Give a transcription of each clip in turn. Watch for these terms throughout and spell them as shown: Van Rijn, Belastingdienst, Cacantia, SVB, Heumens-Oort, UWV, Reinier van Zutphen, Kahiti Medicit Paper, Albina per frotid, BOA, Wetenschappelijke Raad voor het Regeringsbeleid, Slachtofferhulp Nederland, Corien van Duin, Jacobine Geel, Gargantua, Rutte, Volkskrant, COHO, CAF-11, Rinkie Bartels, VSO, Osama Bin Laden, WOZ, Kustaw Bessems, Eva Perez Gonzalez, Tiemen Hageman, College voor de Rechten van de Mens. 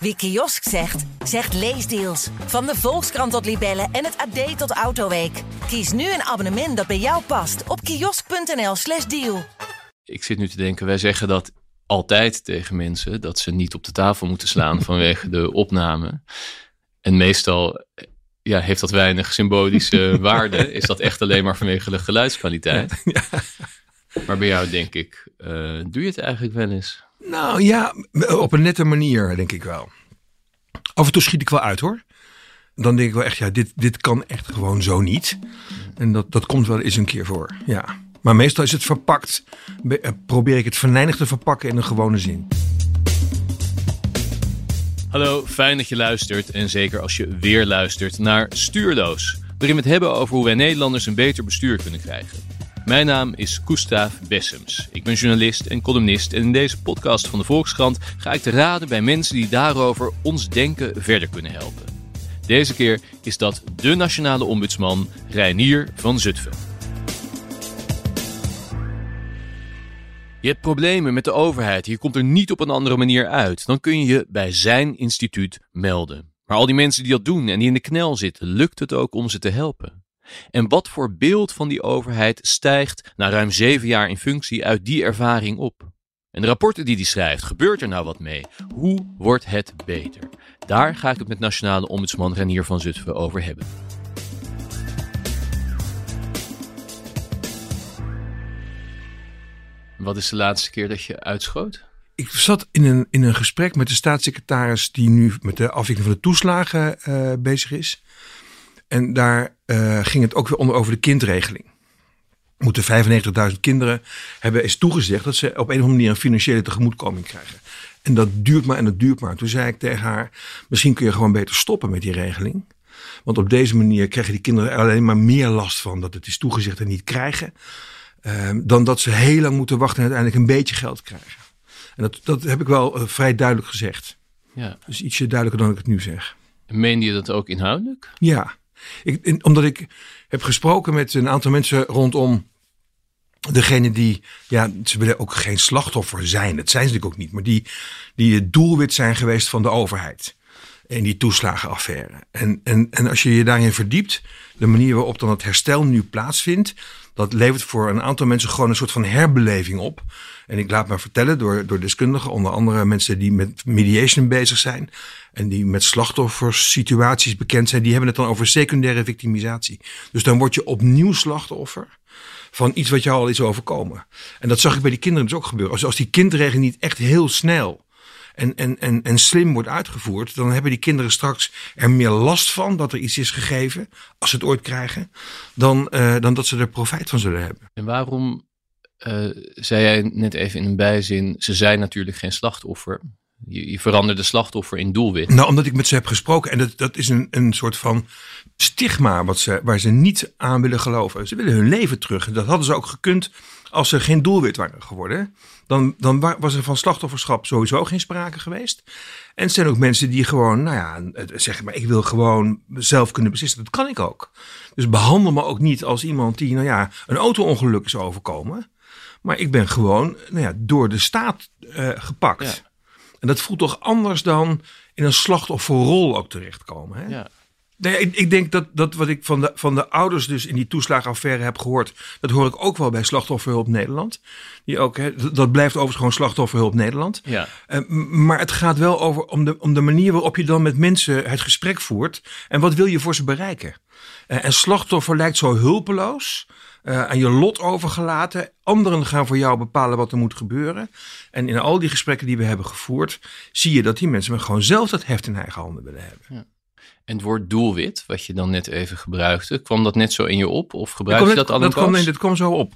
Wie kiosk zegt, zegt leesdeals. Van de Volkskrant tot Libellen en het AD tot Autoweek. Kies nu een abonnement dat bij jou past op kiosk.nl/deal. Ik zit nu te denken, wij zeggen dat altijd tegen mensen, dat ze niet op de tafel moeten slaan vanwege de opname. En meestal heeft dat weinig symbolische waarde. Is dat echt alleen maar vanwege de geluidskwaliteit. Ja. Maar bij jou denk ik, doe je het eigenlijk wel eens? Nou ja, op een nette manier denk ik wel. Af en toe schiet ik wel uit hoor. Dan denk ik wel echt, ja, dit kan echt gewoon zo niet. En dat komt wel eens een keer voor, ja. Maar meestal is het verpakt. Probeer ik het venijnig te verpakken in een gewone zin. Hallo, fijn dat je luistert en zeker als je weer luistert naar Stuurloos. Waarin we het hebben over hoe wij Nederlanders een beter bestuur kunnen krijgen. Mijn naam is Kustaw Bessems. Ik ben journalist en columnist en in deze podcast van de Volkskrant ga ik te raden bij mensen die daarover ons denken verder kunnen helpen. Deze keer is dat de Nationale Ombudsman Reinier van Zutphen. Je hebt problemen met de overheid, je komt er niet op een andere manier uit. Dan kun je je bij zijn instituut melden. Maar al die mensen die dat doen en die in de knel zitten, lukt het ook om ze te helpen? En wat voor beeld van die overheid stijgt na ruim 7 jaar in functie uit die ervaring op? En de rapporten die hij schrijft, gebeurt er nou wat mee? Hoe wordt het beter? Daar ga ik het met Nationale Ombudsman Reinier van Zutphen over hebben. Wat is de laatste keer dat je uitschoot? Ik zat in een gesprek met de staatssecretaris die nu met de afwikkeling van de toeslagen bezig is. En daar ging het ook weer over de kindregeling. Moeten 95.000 kinderen hebben eens toegezegd dat ze op een of andere manier een financiële tegemoetkoming krijgen. En dat duurt maar en dat duurt maar. Toen zei ik tegen haar, misschien kun je gewoon beter stoppen met die regeling. Want op deze manier krijgen die kinderen alleen maar meer last van dat het is toegezegd en niet krijgen. Dan dat ze heel lang moeten wachten en uiteindelijk een beetje geld krijgen. En dat heb ik wel vrij duidelijk gezegd. Ja. Dus ietsje duidelijker dan ik het nu zeg. Meende je dat ook inhoudelijk? Ja. Omdat ik heb gesproken met een aantal mensen rondom degene die, ja, ze willen ook geen slachtoffer zijn. Dat zijn ze natuurlijk ook niet. Maar die het doelwit zijn geweest van de overheid. In die toeslagenaffaire. En als je je daarin verdiept, de manier waarop dan het herstel nu plaatsvindt, dat levert voor een aantal mensen gewoon een soort van herbeleving op. En ik laat me vertellen door deskundigen, onder andere mensen die met mediation bezig zijn en die met slachtofferssituaties bekend zijn, die hebben het dan over secundaire victimisatie. Dus dan word je opnieuw slachtoffer van iets wat jou al is overkomen. En dat zag ik bij die kinderen dus ook gebeuren. Als die kindregeling niet echt heel snel en slim wordt uitgevoerd, dan hebben die kinderen straks er meer last van dat er iets is gegeven, als ze het ooit krijgen, dan dat ze er profijt van zullen hebben. En waarom zei jij net even in een bijzin, ze zijn natuurlijk geen slachtoffer. Je veranderde slachtoffer in doelwit. Nou, omdat ik met ze heb gesproken. En dat is een soort van stigma waar ze niet aan willen geloven. Ze willen hun leven terug. Dat hadden ze ook gekund als ze geen doelwit waren geworden. Dan was er van slachtofferschap sowieso geen sprake geweest. En het zijn ook mensen die gewoon, nou ja, zeggen, maar ik wil gewoon zelf kunnen beslissen. Dat kan ik ook. Dus behandel me ook niet als iemand die, nou ja, een auto-ongeluk is overkomen. Maar ik ben gewoon, nou ja, door de staat gepakt. Ja. En dat voelt toch anders dan in een slachtofferrol ook terechtkomen. Hè? Ja. Nee, ik denk dat wat ik van de ouders dus in die toeslagenaffaire heb gehoord, dat hoor ik ook wel bij Slachtofferhulp Nederland. Die ook, hè, dat blijft overigens gewoon Slachtofferhulp Nederland. Ja. Maar het gaat wel over om de manier waarop je dan met mensen het gesprek voert. En wat wil je voor ze bereiken? En slachtoffer lijkt zo hulpeloos. Aan je lot overgelaten. Anderen gaan voor jou bepalen wat er moet gebeuren. En in al die gesprekken die we hebben gevoerd, zie je dat die mensen gewoon zelf dat heft in eigen handen willen hebben. Ja. En het woord doelwit, wat je dan net even gebruikte, kwam dat net zo in je op? Of gebruikte je dat al in pas? Nee, dat kwam zo op.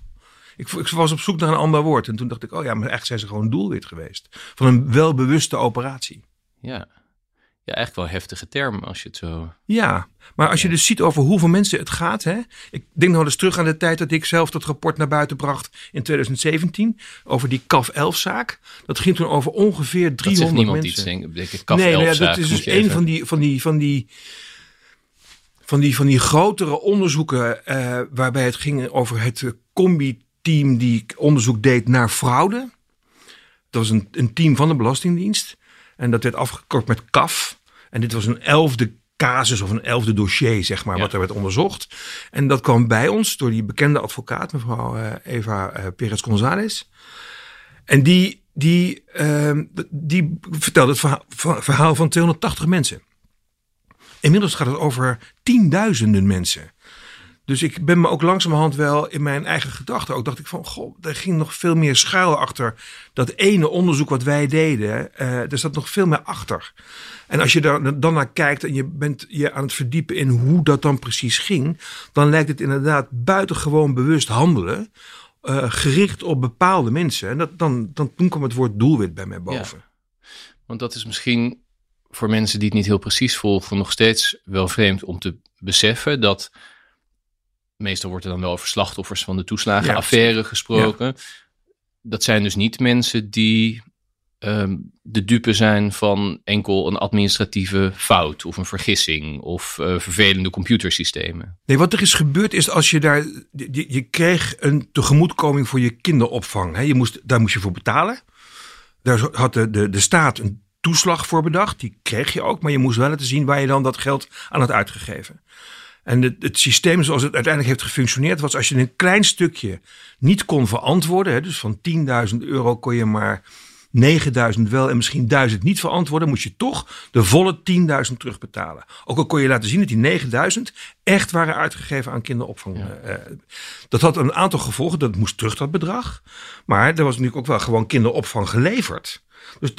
Ik was op zoek naar een ander woord. En toen dacht ik, oh ja, maar eigenlijk zijn ze gewoon doelwit geweest. Van een welbewuste operatie. Ja. Ja, eigenlijk wel een heftige term als je het zo... Ja, maar als je dus ziet over hoeveel mensen het gaat. Hè? Ik denk nog eens terug aan de tijd dat ik zelf dat rapport naar buiten bracht in 2017. Over die CAF-11-zaak. Dat ging toen over ongeveer 300 mensen. Dat zegt niemand mensen. Iets, denk ik. CAF-11-zaak. Nee, dat is dus een van die grotere onderzoeken waarbij het ging over het combi-team die onderzoek deed naar fraude. Dat was een team van de Belastingdienst. En dat werd afgekort met CAF. En dit was een 11e casus of een 11e dossier, zeg maar, ja, wat er werd onderzocht. En dat kwam bij ons door die bekende advocaat, mevrouw Eva Perez Gonzalez. En die vertelde het verhaal van 280 mensen. Inmiddels gaat het over tienduizenden mensen. Dus ik ben me ook langzamerhand wel in mijn eigen gedachten ook. Dacht ik van, goh, er ging nog veel meer schuil achter dat ene onderzoek wat wij deden. Er zat nog veel meer achter. En als je daar dan naar kijkt en je bent je aan het verdiepen in hoe dat dan precies ging. Dan lijkt het inderdaad buitengewoon bewust handelen. Gericht op bepaalde mensen. En toen kwam het woord doelwit bij mij boven. Ja. Want dat is misschien voor mensen die het niet heel precies volgen nog steeds wel vreemd om te beseffen dat meestal wordt er dan wel over slachtoffers van de toeslagenaffaire gesproken. Ja. Dat zijn dus niet mensen die de dupe zijn van enkel een administratieve fout of een vergissing of vervelende computersystemen. Nee, wat er is gebeurd is als je daar... Je kreeg een tegemoetkoming voor je kinderopvang. Hè? Daar moest je voor betalen. Daar had de staat een toeslag voor bedacht. Die kreeg je ook, maar je moest wel laten zien waar je dan dat geld aan had uitgegeven. En het systeem zoals het uiteindelijk heeft gefunctioneerd was als je een klein stukje niet kon verantwoorden. Hè, dus van 10.000 euro kon je maar 9.000 wel en misschien 1.000 niet verantwoorden. Moest je toch de volle 10.000 terugbetalen. Ook al kon je laten zien dat die 9.000 echt waren uitgegeven aan kinderopvang. Ja. Dat had een aantal gevolgen. Dat moest terug dat bedrag. Maar er was natuurlijk ook wel gewoon kinderopvang geleverd. Dus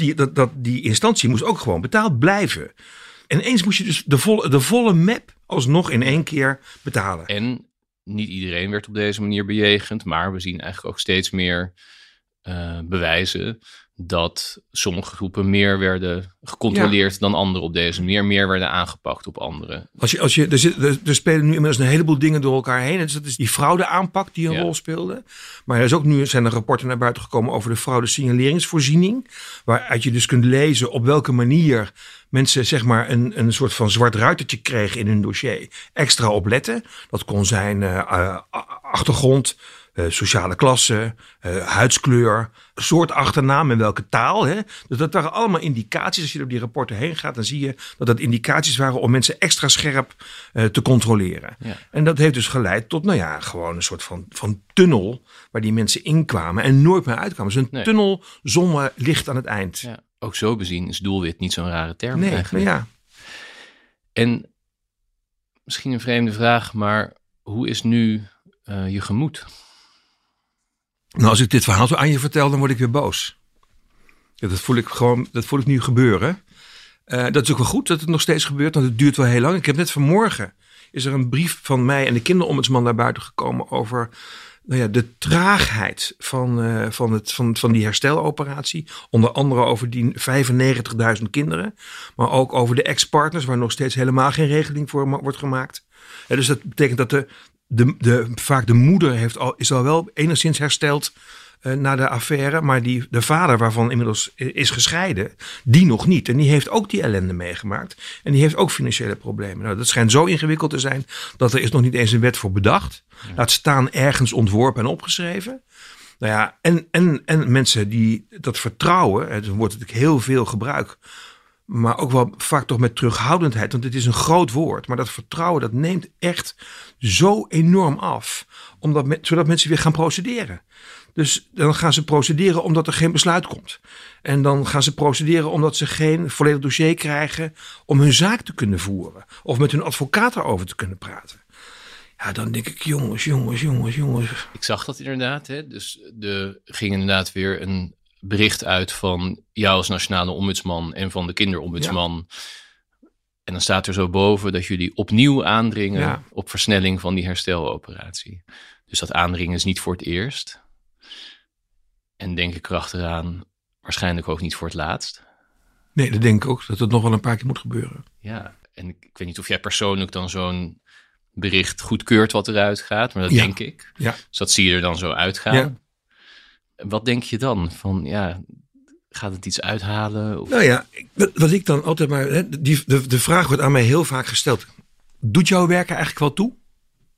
die instantie moest ook gewoon betaald blijven. En eens moest je dus de volle map alsnog in één keer betalen. En niet iedereen werd op deze manier bejegend. Maar we zien eigenlijk ook steeds meer bewijzen dat sommige groepen meer werden gecontroleerd dan anderen op deze manier. Meer werden aangepakt op anderen. Er spelen nu inmiddels een heleboel dingen door elkaar heen. Dus dat is die fraudeaanpak die een rol speelde. Maar er is ook nu zijn er rapporten naar buiten gekomen over de fraudesignaleringsvoorziening. Waaruit je dus kunt lezen op welke manier mensen zeg maar een soort van zwart ruitertje kregen in hun dossier. Extra opletten. Dat kon zijn achtergrond, sociale klasse, huidskleur, soort achternaam en welke taal. Hè? Dus dat waren allemaal indicaties. Als je door die rapporten heen gaat, dan zie je dat indicaties waren om mensen extra scherp te controleren. Ja. En dat heeft dus geleid tot, gewoon een soort van tunnel waar die mensen inkwamen en nooit meer uitkwamen. Dus tunnel zonder licht aan het eind. Ja. Ook zo bezien is doelwit niet zo'n rare term eigenlijk. Maar ja. En misschien een vreemde vraag, maar hoe is nu je gemoed? Nou, als ik dit verhaal zo aan je vertel, dan word ik weer boos. Ja, dat voel ik nu gebeuren. Dat is ook wel goed dat het nog steeds gebeurt, want het duurt wel heel lang. Ik heb net vanmorgen, is er een brief van mij en de kinderombudsman naar buiten gekomen over de traagheid van die hersteloperatie. Onder andere over die 95.000 kinderen. Maar ook over de ex-partners, waar nog steeds helemaal geen regeling voor wordt gemaakt. Ja, dus dat betekent dat vaak de moeder is al wel enigszins hersteld na de affaire. Maar de vader, waarvan inmiddels is gescheiden, die nog niet. En die heeft ook die ellende meegemaakt. En die heeft ook financiële problemen. Nou, dat schijnt zo ingewikkeld te zijn dat er is nog niet eens een wet voor bedacht. Ja. Laat staan ergens ontworpen en opgeschreven. Nou ja, en mensen die dat vertrouwen, er wordt natuurlijk heel veel gebruik, maar ook wel vaak toch met terughoudendheid. Want het is een groot woord. Maar dat vertrouwen, dat neemt echt zo enorm af. Zodat mensen weer gaan procederen. Dus dan gaan ze procederen omdat er geen besluit komt. En dan gaan ze procederen omdat ze geen volledig dossier krijgen om hun zaak te kunnen voeren. Of met hun advocaat erover te kunnen praten. Ja, dan denk ik, jongens. Ik zag dat inderdaad. Hè? Dus er ging inderdaad weer een bericht uit van jou als nationale ombudsman en van de kinderombudsman. Ja. En dan staat er zo boven dat jullie opnieuw aandringen op versnelling van die hersteloperatie. Dus dat aandringen is niet voor het eerst. En denk ik erachteraan, waarschijnlijk ook niet voor het laatst. Nee, dat denk ik ook, dat het nog wel een paar keer moet gebeuren. Ja, en ik weet niet of jij persoonlijk dan zo'n bericht goedkeurt wat eruit gaat, maar dat denk ik. Ja. Dus dat zie je er dan zo uitgaan. Ja. Wat denk je dan? Van gaat het iets uithalen? Of? Nou ja, wat ik dan altijd maar... de vraag wordt aan mij heel vaak gesteld. Doet jouw werk er eigenlijk wel toe?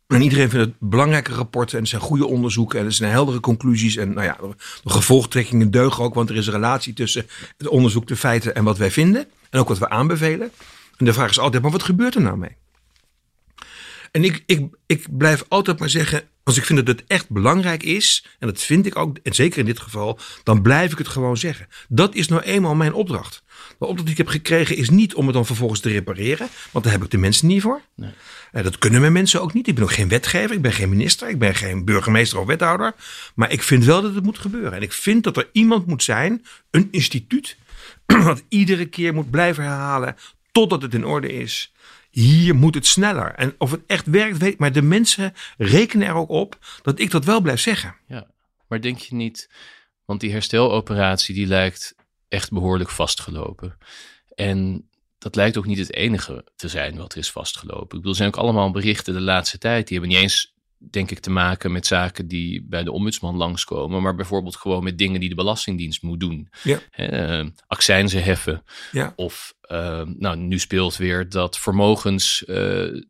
En iedereen vindt het belangrijke rapporten en het zijn goede onderzoeken en het zijn heldere conclusies. En nou ja, de gevolgtrekkingen deugen ook, want er is een relatie tussen het onderzoek, de feiten en wat wij vinden. En ook wat we aanbevelen. En de vraag is altijd, maar wat gebeurt er nou mee? En ik blijf altijd maar zeggen, als ik vind dat het echt belangrijk is, en dat vind ik ook, en zeker in dit geval, dan blijf ik het gewoon zeggen. Dat is nou eenmaal mijn opdracht. De opdracht die ik heb gekregen is niet om het dan vervolgens te repareren, want daar heb ik de mensen niet voor. Nee. Dat kunnen mijn mensen ook niet. Ik ben ook geen wetgever, ik ben geen minister, ik ben geen burgemeester of wethouder. Maar ik vind wel dat het moet gebeuren. En ik vind dat er iemand moet zijn, een instituut, dat iedere keer moet blijven herhalen totdat het in orde is. Hier moet het sneller. En of het echt werkt, weet ik. Maar de mensen rekenen er ook op dat ik dat wel blijf zeggen. Ja, maar denk je niet, want die hersteloperatie die lijkt echt behoorlijk vastgelopen. En dat lijkt ook niet het enige te zijn wat er is vastgelopen. Ik bedoel, er zijn ook allemaal berichten de laatste tijd. Die hebben niet eens, denk ik, te maken met zaken die bij de ombudsman langskomen. Maar bijvoorbeeld gewoon met dingen die de Belastingdienst moet doen. Ja. Accijnzen heffen. Ja. Of nou, nu speelt weer dat vermogens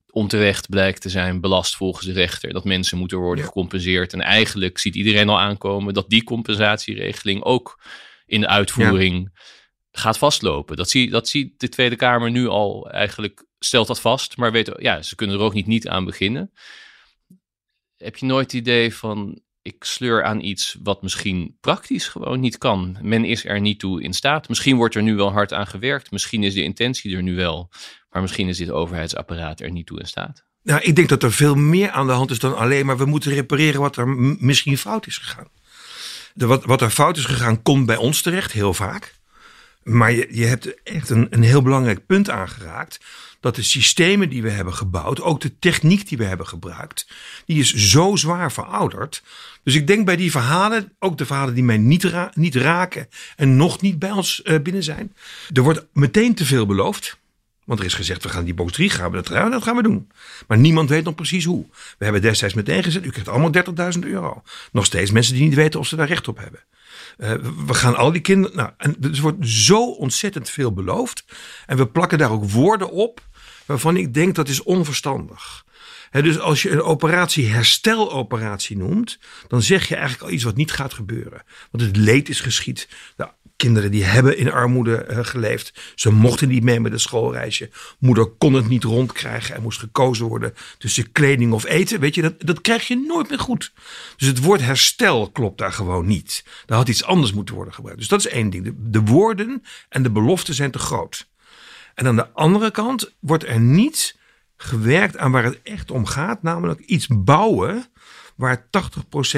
onterecht blijkt te zijn belast volgens de rechter. Dat mensen moeten worden gecompenseerd. En eigenlijk ziet iedereen al aankomen dat die compensatieregeling ook in de uitvoering gaat vastlopen. Dat ziet de Tweede Kamer nu al eigenlijk, stelt dat vast. Maar weet, ja, ze kunnen er ook niet aan beginnen. Heb je nooit het idee van, ik sleur aan iets wat misschien praktisch gewoon niet kan. Men is er niet toe in staat. Misschien wordt er nu wel hard aan gewerkt. Misschien is de intentie er nu wel. Maar misschien is dit overheidsapparaat er niet toe in staat. Nou, ik denk dat er veel meer aan de hand is dan alleen maar we moeten repareren wat er misschien fout is gegaan. Wat er fout is gegaan komt bij ons terecht, heel vaak. Maar je hebt echt een heel belangrijk punt aangeraakt. Dat de systemen die we hebben gebouwd, ook de techniek die we hebben gebruikt, die is zo zwaar verouderd. Dus ik denk bij die verhalen, ook de verhalen die mij niet raken en nog niet bij ons binnen zijn. Er wordt meteen te veel beloofd. Want er is gezegd, we gaan die box 3, dat gaan we doen. Maar niemand weet nog precies hoe. We hebben destijds meteen gezegd, u krijgt allemaal €30.000. Nog steeds mensen die niet weten of ze daar recht op hebben. We gaan al die kinderen... Nou, en er wordt zo ontzettend veel beloofd. En we plakken daar ook woorden op waarvan ik denk dat is onverstandig. He, dus als je een operatie hersteloperatie noemt, dan zeg je eigenlijk al iets wat niet gaat gebeuren. Want het leed is geschied. Nou, kinderen die hebben in armoede geleefd. Ze mochten niet mee met het schoolreisje. Moeder kon het niet rondkrijgen en moest gekozen worden tussen kleding of eten. Weet je, dat krijg je nooit meer goed. Dus het woord herstel klopt daar gewoon niet. Daar had iets anders moeten worden gebruikt. Dus dat is één ding. De woorden en de beloften zijn te groot. En aan de andere kant wordt er niet gewerkt aan waar het echt om gaat. Namelijk iets bouwen waar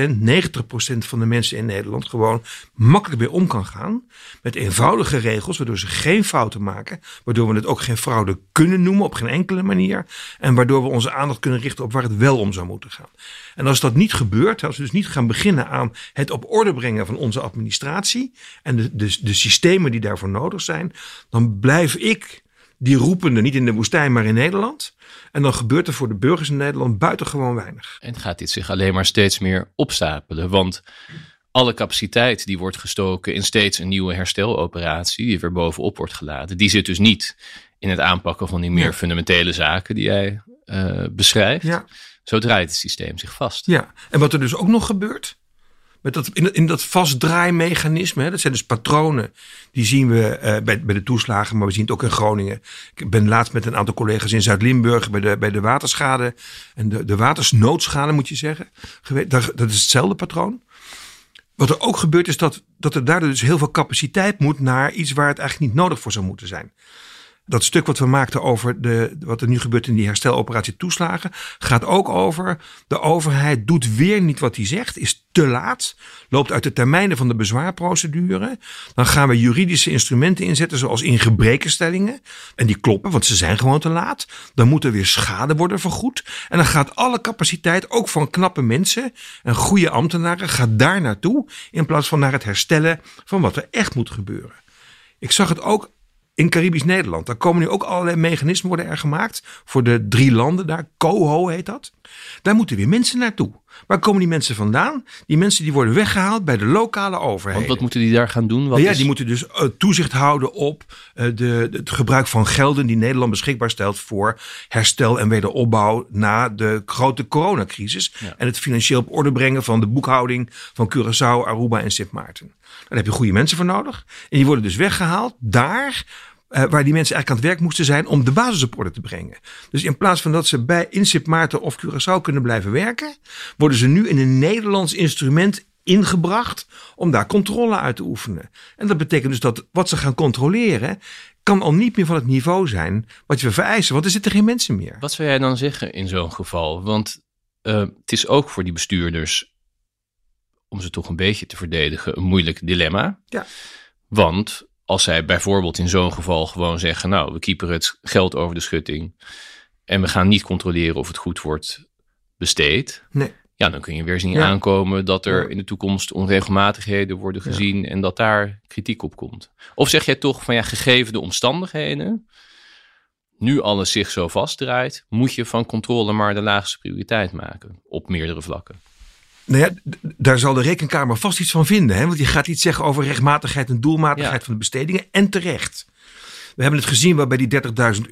80%, 90% van de mensen in Nederland gewoon makkelijk mee om kan gaan. Met eenvoudige regels, waardoor ze geen fouten maken. Waardoor we het ook geen fraude kunnen noemen op geen enkele manier. En waardoor we onze aandacht kunnen richten op waar het wel om zou moeten gaan. En als dat niet gebeurt, als we dus niet gaan beginnen aan het op orde brengen van onze administratie. En de systemen die daarvoor nodig zijn. Dan blijf ik die roepende, niet in de woestijn, maar in Nederland. En dan gebeurt er voor de burgers in Nederland buitengewoon weinig. En gaat dit zich alleen maar steeds meer opstapelen. Want alle capaciteit die wordt gestoken in steeds een nieuwe hersteloperatie, die weer bovenop wordt geladen, die zit dus niet in het aanpakken van die meer fundamentele zaken die jij beschrijft. Ja. Zo draait het systeem zich vast. Ja, en wat er dus ook nog gebeurt, met dat vastdraaimechanisme. Hè, dat zijn dus patronen. Die zien we bij de toeslagen. Maar we zien het ook in Groningen. Ik ben laatst met een aantal collega's in Zuid-Limburg. Bij de waterschade. En de watersnoodschade moet je zeggen. Dat is hetzelfde patroon. Wat er ook gebeurt is dat er daardoor dus heel veel capaciteit moet. Naar iets waar het eigenlijk niet nodig voor zou moeten zijn. Dat stuk wat we maakten over wat er nu gebeurt in die hersteloperatie toeslagen gaat ook over de overheid doet weer niet wat hij zegt, is te laat, loopt uit de termijnen van de bezwaarprocedure. Dan gaan we juridische instrumenten inzetten zoals ingebrekenstellingen en die kloppen, want ze zijn gewoon te laat. Dan moet er weer schade worden vergoed en dan gaat alle capaciteit ook van knappe mensen en goede ambtenaren gaat daar naartoe in plaats van naar het herstellen van wat er echt moet gebeuren. Ik zag het ook in Caribisch Nederland. Daar komen nu ook allerlei mechanismen worden er gemaakt voor de 3 landen daar. COHO heet dat. Daar moeten weer mensen naartoe. Waar komen die mensen vandaan? Die mensen die worden weggehaald bij de lokale overheden. Want wat moeten die daar gaan doen? Wat die moeten dus toezicht houden op het gebruik van gelden die Nederland beschikbaar stelt voor herstel en wederopbouw na de grote coronacrisis. Ja. En het financieel op orde brengen van de boekhouding van Curaçao, Aruba en Sint Maarten. Daar heb je goede mensen voor nodig. En die worden dus weggehaald daar waar die mensen eigenlijk aan het werk moesten zijn om de basis op orde te brengen. Dus in plaats van dat ze in Sint Maarten of Curaçao kunnen blijven werken, worden ze nu in een Nederlands instrument ingebracht om daar controle uit te oefenen. En dat betekent dus dat wat ze gaan controleren kan al niet meer van het niveau zijn wat je vereist, want er zitten geen mensen meer. Wat zou jij dan zeggen in zo'n geval? Want het is ook voor die bestuurders, om ze toch een beetje te verdedigen, een moeilijk dilemma. Ja. Want als zij bijvoorbeeld in zo'n geval gewoon zeggen, nou, we kieperen het geld over de schutting en we gaan niet controleren of het goed wordt besteed. Nee. Ja, dan kun je weer zien aankomen dat er in de toekomst onregelmatigheden worden gezien en dat daar kritiek op komt. Of zeg jij toch van ja, gegeven de omstandigheden, nu alles zich zo vastdraait, moet je van controle maar de laagste prioriteit maken op meerdere vlakken. Nou ja, daar zal de rekenkamer vast iets van vinden. Hè? Want die gaat iets zeggen over rechtmatigheid en doelmatigheid van de bestedingen. En terecht. We hebben het gezien waarbij die €30.000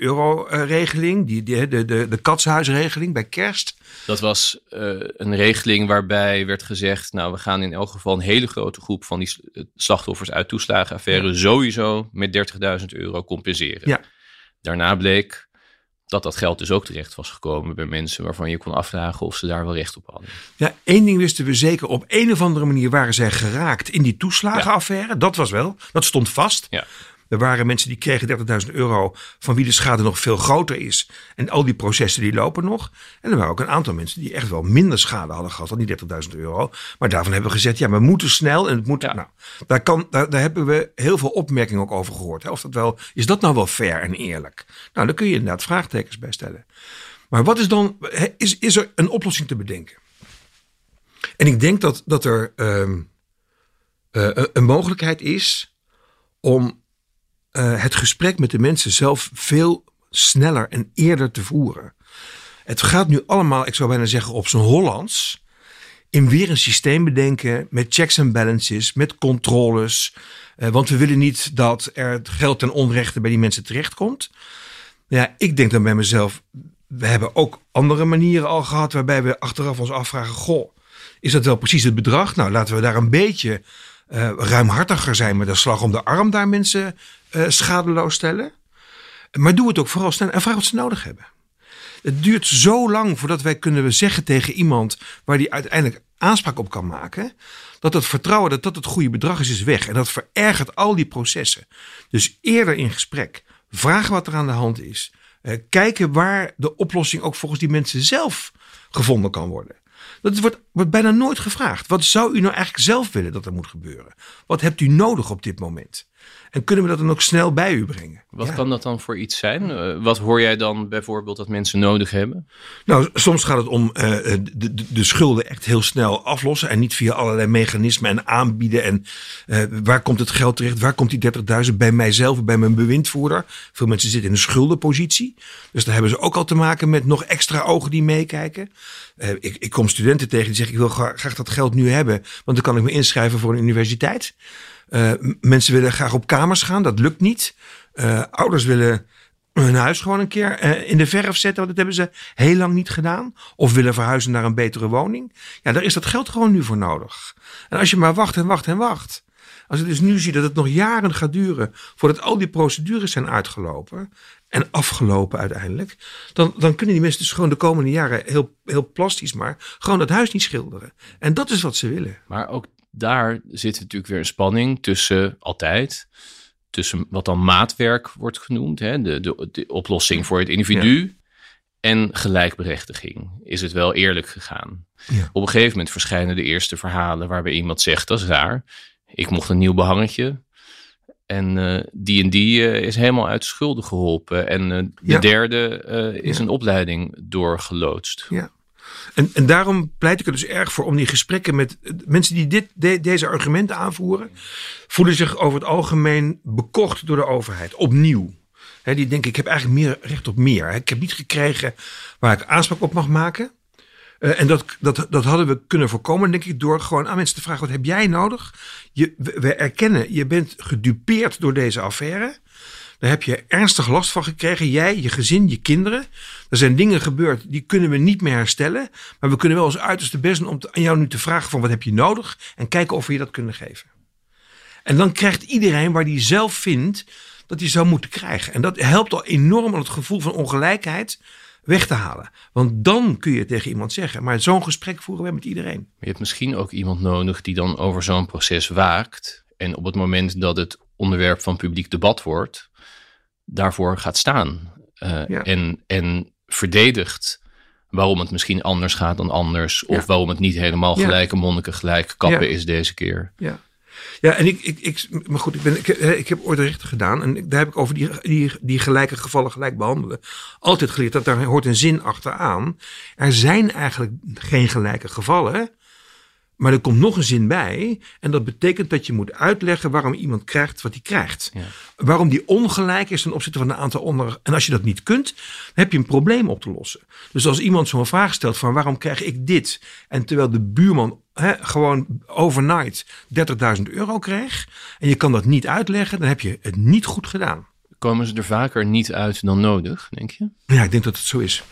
regeling. De katshuisregeling bij kerst. Dat was een regeling waarbij werd gezegd, nou, we gaan in elk geval een hele grote groep van die slachtoffers uit toeslagenaffaire sowieso met €30.000 compenseren. Ja. Daarna bleek dat geld dus ook terecht was gekomen bij mensen waarvan je kon afvragen of ze daar wel recht op hadden. Ja, 1 ding wisten we zeker. Op een of andere manier waren zij geraakt in die toeslagenaffaire. Ja. Dat was wel. Dat stond vast. Ja. Er waren mensen die kregen €30.000 van wie de schade nog veel groter is. En al die processen die lopen nog. En er waren ook een aantal mensen die echt wel minder schade hadden gehad dan die €30.000. Maar daarvan hebben we gezegd, ja, we moeten snel en het moet. Ja. Nou, daar hebben we heel veel opmerkingen ook over gehoord. Hè? Of is dat nou wel fair en eerlijk? Nou, daar kun je inderdaad vraagtekens bij stellen. Maar wat is dan, is er een oplossing te bedenken? En ik denk dat er een mogelijkheid is om het gesprek met de mensen zelf veel sneller en eerder te voeren. Het gaat nu allemaal, ik zou bijna zeggen op zijn Hollands, in weer een systeem bedenken met checks en balances, met controles. Want we willen niet dat er geld ten onrechte bij die mensen terechtkomt. Ja, ik denk dan bij mezelf, we hebben ook andere manieren al gehad waarbij we achteraf ons afvragen, goh, is dat wel precies het bedrag? Nou, laten we daar een beetje ruimhartiger zijn met een slag om de arm daar mensen schadeloos stellen. Maar doe het ook vooral snel en vraag wat ze nodig hebben. Het duurt zo lang voordat wij kunnen zeggen tegen iemand waar die uiteindelijk aanspraak op kan maken, dat het vertrouwen dat het goede bedrag is weg. En dat verergert al die processen. Dus eerder in gesprek. Vraag wat er aan de hand is. Kijken waar de oplossing ook volgens die mensen zelf gevonden kan worden. Dat wordt bijna nooit gevraagd. Wat zou u nou eigenlijk zelf willen dat er moet gebeuren? Wat hebt u nodig op dit moment? En kunnen we dat dan ook snel bij u brengen? Wat kan dat dan voor iets zijn? Wat hoor jij dan bijvoorbeeld dat mensen nodig hebben? Nou, soms gaat het om de schulden echt heel snel aflossen. En niet via allerlei mechanismen en aanbieden. En waar komt het geld terecht? Waar komt die 30.000? Bij mijzelf, bij mijn bewindvoerder. Veel mensen zitten in een schuldenpositie. Dus daar hebben ze ook al te maken met nog extra ogen die meekijken. Ik kom studenten tegen die zeggen, ik wil graag dat geld nu hebben. Want dan kan ik me inschrijven voor een universiteit. Mensen willen graag op kamers gaan, dat lukt niet. Ouders willen hun huis gewoon een keer in de verf zetten, want dat hebben ze heel lang niet gedaan. Of willen verhuizen naar een betere woning. Ja, daar is dat geld gewoon nu voor nodig. En als je maar wacht en wacht en wacht. Als ik dus nu zie dat het nog jaren gaat duren voordat al die procedures zijn uitgelopen en afgelopen uiteindelijk, dan kunnen die mensen dus gewoon de komende jaren heel plastisch maar gewoon dat huis niet schilderen. En dat is wat ze willen. Maar ook daar zit natuurlijk weer een spanning tussen wat dan maatwerk wordt genoemd, hè, de oplossing voor het individu en gelijkberechtiging. Is het wel eerlijk gegaan? Ja. Op een gegeven moment verschijnen de eerste verhalen waarbij iemand zegt, dat is raar, ik mocht een nieuw behangetje en die is helemaal uit schulden geholpen en de derde is een opleiding doorgeloodst. Ja. En daarom pleit ik er dus erg voor om die gesprekken met mensen die deze argumenten aanvoeren, voelen zich over het algemeen bekocht door de overheid. Opnieuw. He, die denken, ik heb eigenlijk meer recht op meer. Ik heb niet gekregen waar ik aanspraak op mag maken. En dat hadden we kunnen voorkomen, denk ik, door gewoon aan mensen te vragen, wat heb jij nodig? We erkennen, je bent gedupeerd door deze affaire. Daar heb je ernstig last van gekregen. Jij, je gezin, je kinderen. Er zijn dingen gebeurd, die kunnen we niet meer herstellen. Maar we kunnen wel ons uiterste best doen om aan jou nu te vragen van, wat heb je nodig? En kijken of we je dat kunnen geven. En dan krijgt iedereen waar die zelf vindt dat hij zou moeten krijgen. En dat helpt al enorm om het gevoel van ongelijkheid weg te halen. Want dan kun je tegen iemand zeggen, maar zo'n gesprek voeren we met iedereen. Maar je hebt misschien ook iemand nodig die dan over zo'n proces waakt. En op het moment dat het onderwerp van publiek debat wordt, daarvoor gaat staan. En verdedigt waarom het misschien anders gaat dan anders. Of waarom het niet helemaal gelijke monniken gelijk kappen is deze keer. Ja. Ja, en maar goed, ik heb ooit de rechter gedaan. En daar heb ik over die gelijke gevallen gelijk behandelen altijd geleerd dat daar hoort een zin achteraan. Er zijn eigenlijk geen gelijke gevallen. Maar er komt nog een zin bij. En dat betekent dat je moet uitleggen waarom iemand krijgt wat hij krijgt. Ja. Waarom die ongelijk is ten opzichte van een aantal anderen. En als je dat niet kunt, dan heb je een probleem op te lossen. Dus als iemand zo'n vraag stelt van waarom krijg ik dit? En terwijl de buurman gewoon overnight €30.000 kreeg. En je kan dat niet uitleggen, dan heb je het niet goed gedaan. Komen ze er vaker niet uit dan nodig, denk je? Ja, ik denk dat het zo is.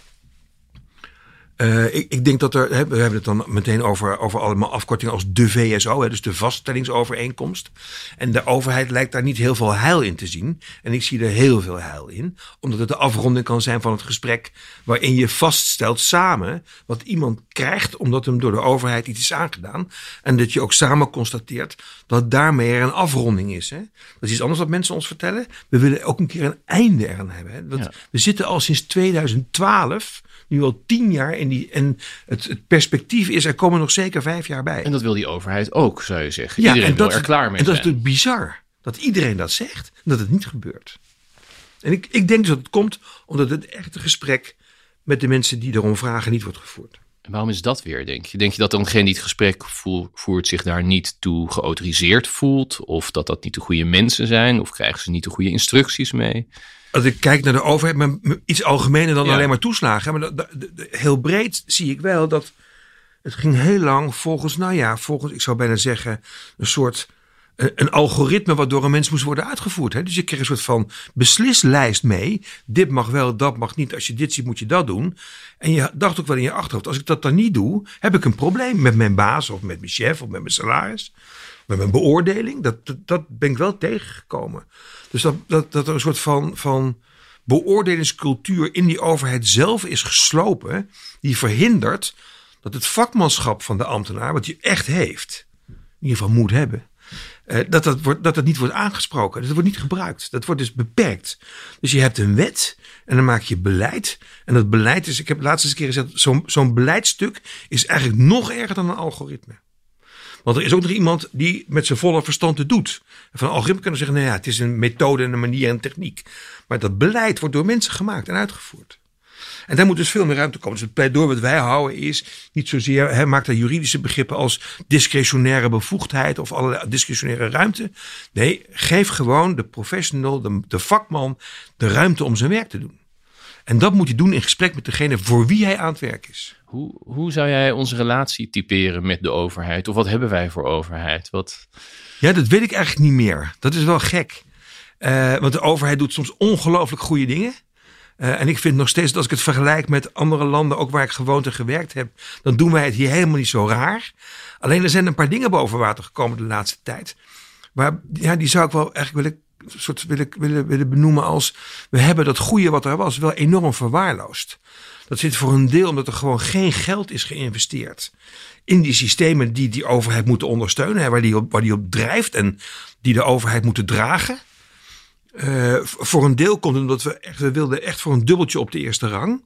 Ik denk dat we hebben het dan meteen over allemaal afkortingen als de VSO, dus de vaststellingsovereenkomst. En de overheid lijkt daar niet heel veel heil in te zien. En ik zie er heel veel heil in, omdat het de afronding kan zijn van het gesprek waarin je vaststelt samen wat iemand krijgt omdat hem door de overheid iets is aangedaan. En dat je ook samen constateert dat daarmee er een afronding is. Hè? Dat is iets anders wat mensen ons vertellen. We willen ook een keer een einde eraan hebben. Hè? Want we zitten al sinds 2012... nu al 10 jaar en het perspectief is, er komen nog zeker 5 jaar bij. En dat wil die overheid ook, zou je zeggen. Ja, iedereen wil er klaar mee zijn. En dat is natuurlijk bizar, dat iedereen dat zegt en dat het niet gebeurt. En ik denk dus dat het komt omdat het echte gesprek met de mensen die daarom vragen niet wordt gevoerd. En waarom is dat weer, denk je? Denk je dat dan degene die het gesprek voert zich daar niet toe geautoriseerd voelt? Of dat niet de goede mensen zijn? Of krijgen ze niet de goede instructies mee? Als ik kijk naar de overheid, maar iets algemener dan alleen maar toeslagen. Maar heel breed zie ik wel dat het ging heel lang volgens, ik zou bijna zeggen, een soort een algoritme wat door een mens moest worden uitgevoerd. Hè? Dus je kreeg een soort van beslislijst mee. Dit mag wel, dat mag niet. Als je dit ziet, moet je dat doen. En je dacht ook wel in je achterhoofd, als ik dat dan niet doe, heb ik een probleem met mijn baas of met mijn chef of met mijn salaris. Met mijn beoordeling, dat ben ik wel tegengekomen. Dus dat er een soort van beoordelingscultuur in die overheid zelf is geslopen, die verhindert dat het vakmanschap van de ambtenaar, wat je echt heeft, in ieder geval moet hebben, dat niet wordt aangesproken. Dat wordt niet gebruikt. Dat wordt dus beperkt. Dus je hebt een wet en dan maak je beleid. En dat beleid is, ik heb laatst eens een keer gezegd, zo'n beleidstuk is eigenlijk nog erger dan een algoritme. Want er is ook nog iemand die met zijn volle verstand het doet. Van een algoritme kunnen we zeggen, het is een methode en een manier en techniek. Maar dat beleid wordt door mensen gemaakt en uitgevoerd. En daar moet dus veel meer ruimte komen. Dus het pleidooi wat wij houden is niet zozeer, maakt daar juridische begrippen als discretionaire bevoegdheid of allerlei discretionaire ruimte. Nee, geef gewoon de professional, de vakman, de ruimte om zijn werk te doen. En dat moet je doen in gesprek met degene voor wie hij aan het werk is. Hoe zou jij onze relatie typeren met de overheid? Of wat hebben wij voor overheid? Ja, dat weet ik eigenlijk niet meer. Dat is wel gek. Want de overheid doet soms ongelooflijk goede dingen. En ik vind nog steeds dat als ik het vergelijk met andere landen, ook waar ik gewoond en gewerkt heb, dan doen wij het hier helemaal niet zo raar. Alleen er zijn een paar dingen boven water gekomen de laatste tijd. Maar ja, die zou ik wel eigenlijk willen benoemen als, we hebben dat goede wat er was wel enorm verwaarloosd. Dat zit voor een deel omdat er gewoon geen geld is geïnvesteerd in die systemen die die overheid moeten ondersteunen. Waar die op drijft en die de overheid moeten dragen. Voor een deel komt het omdat we wilden echt voor een dubbeltje op de eerste rang.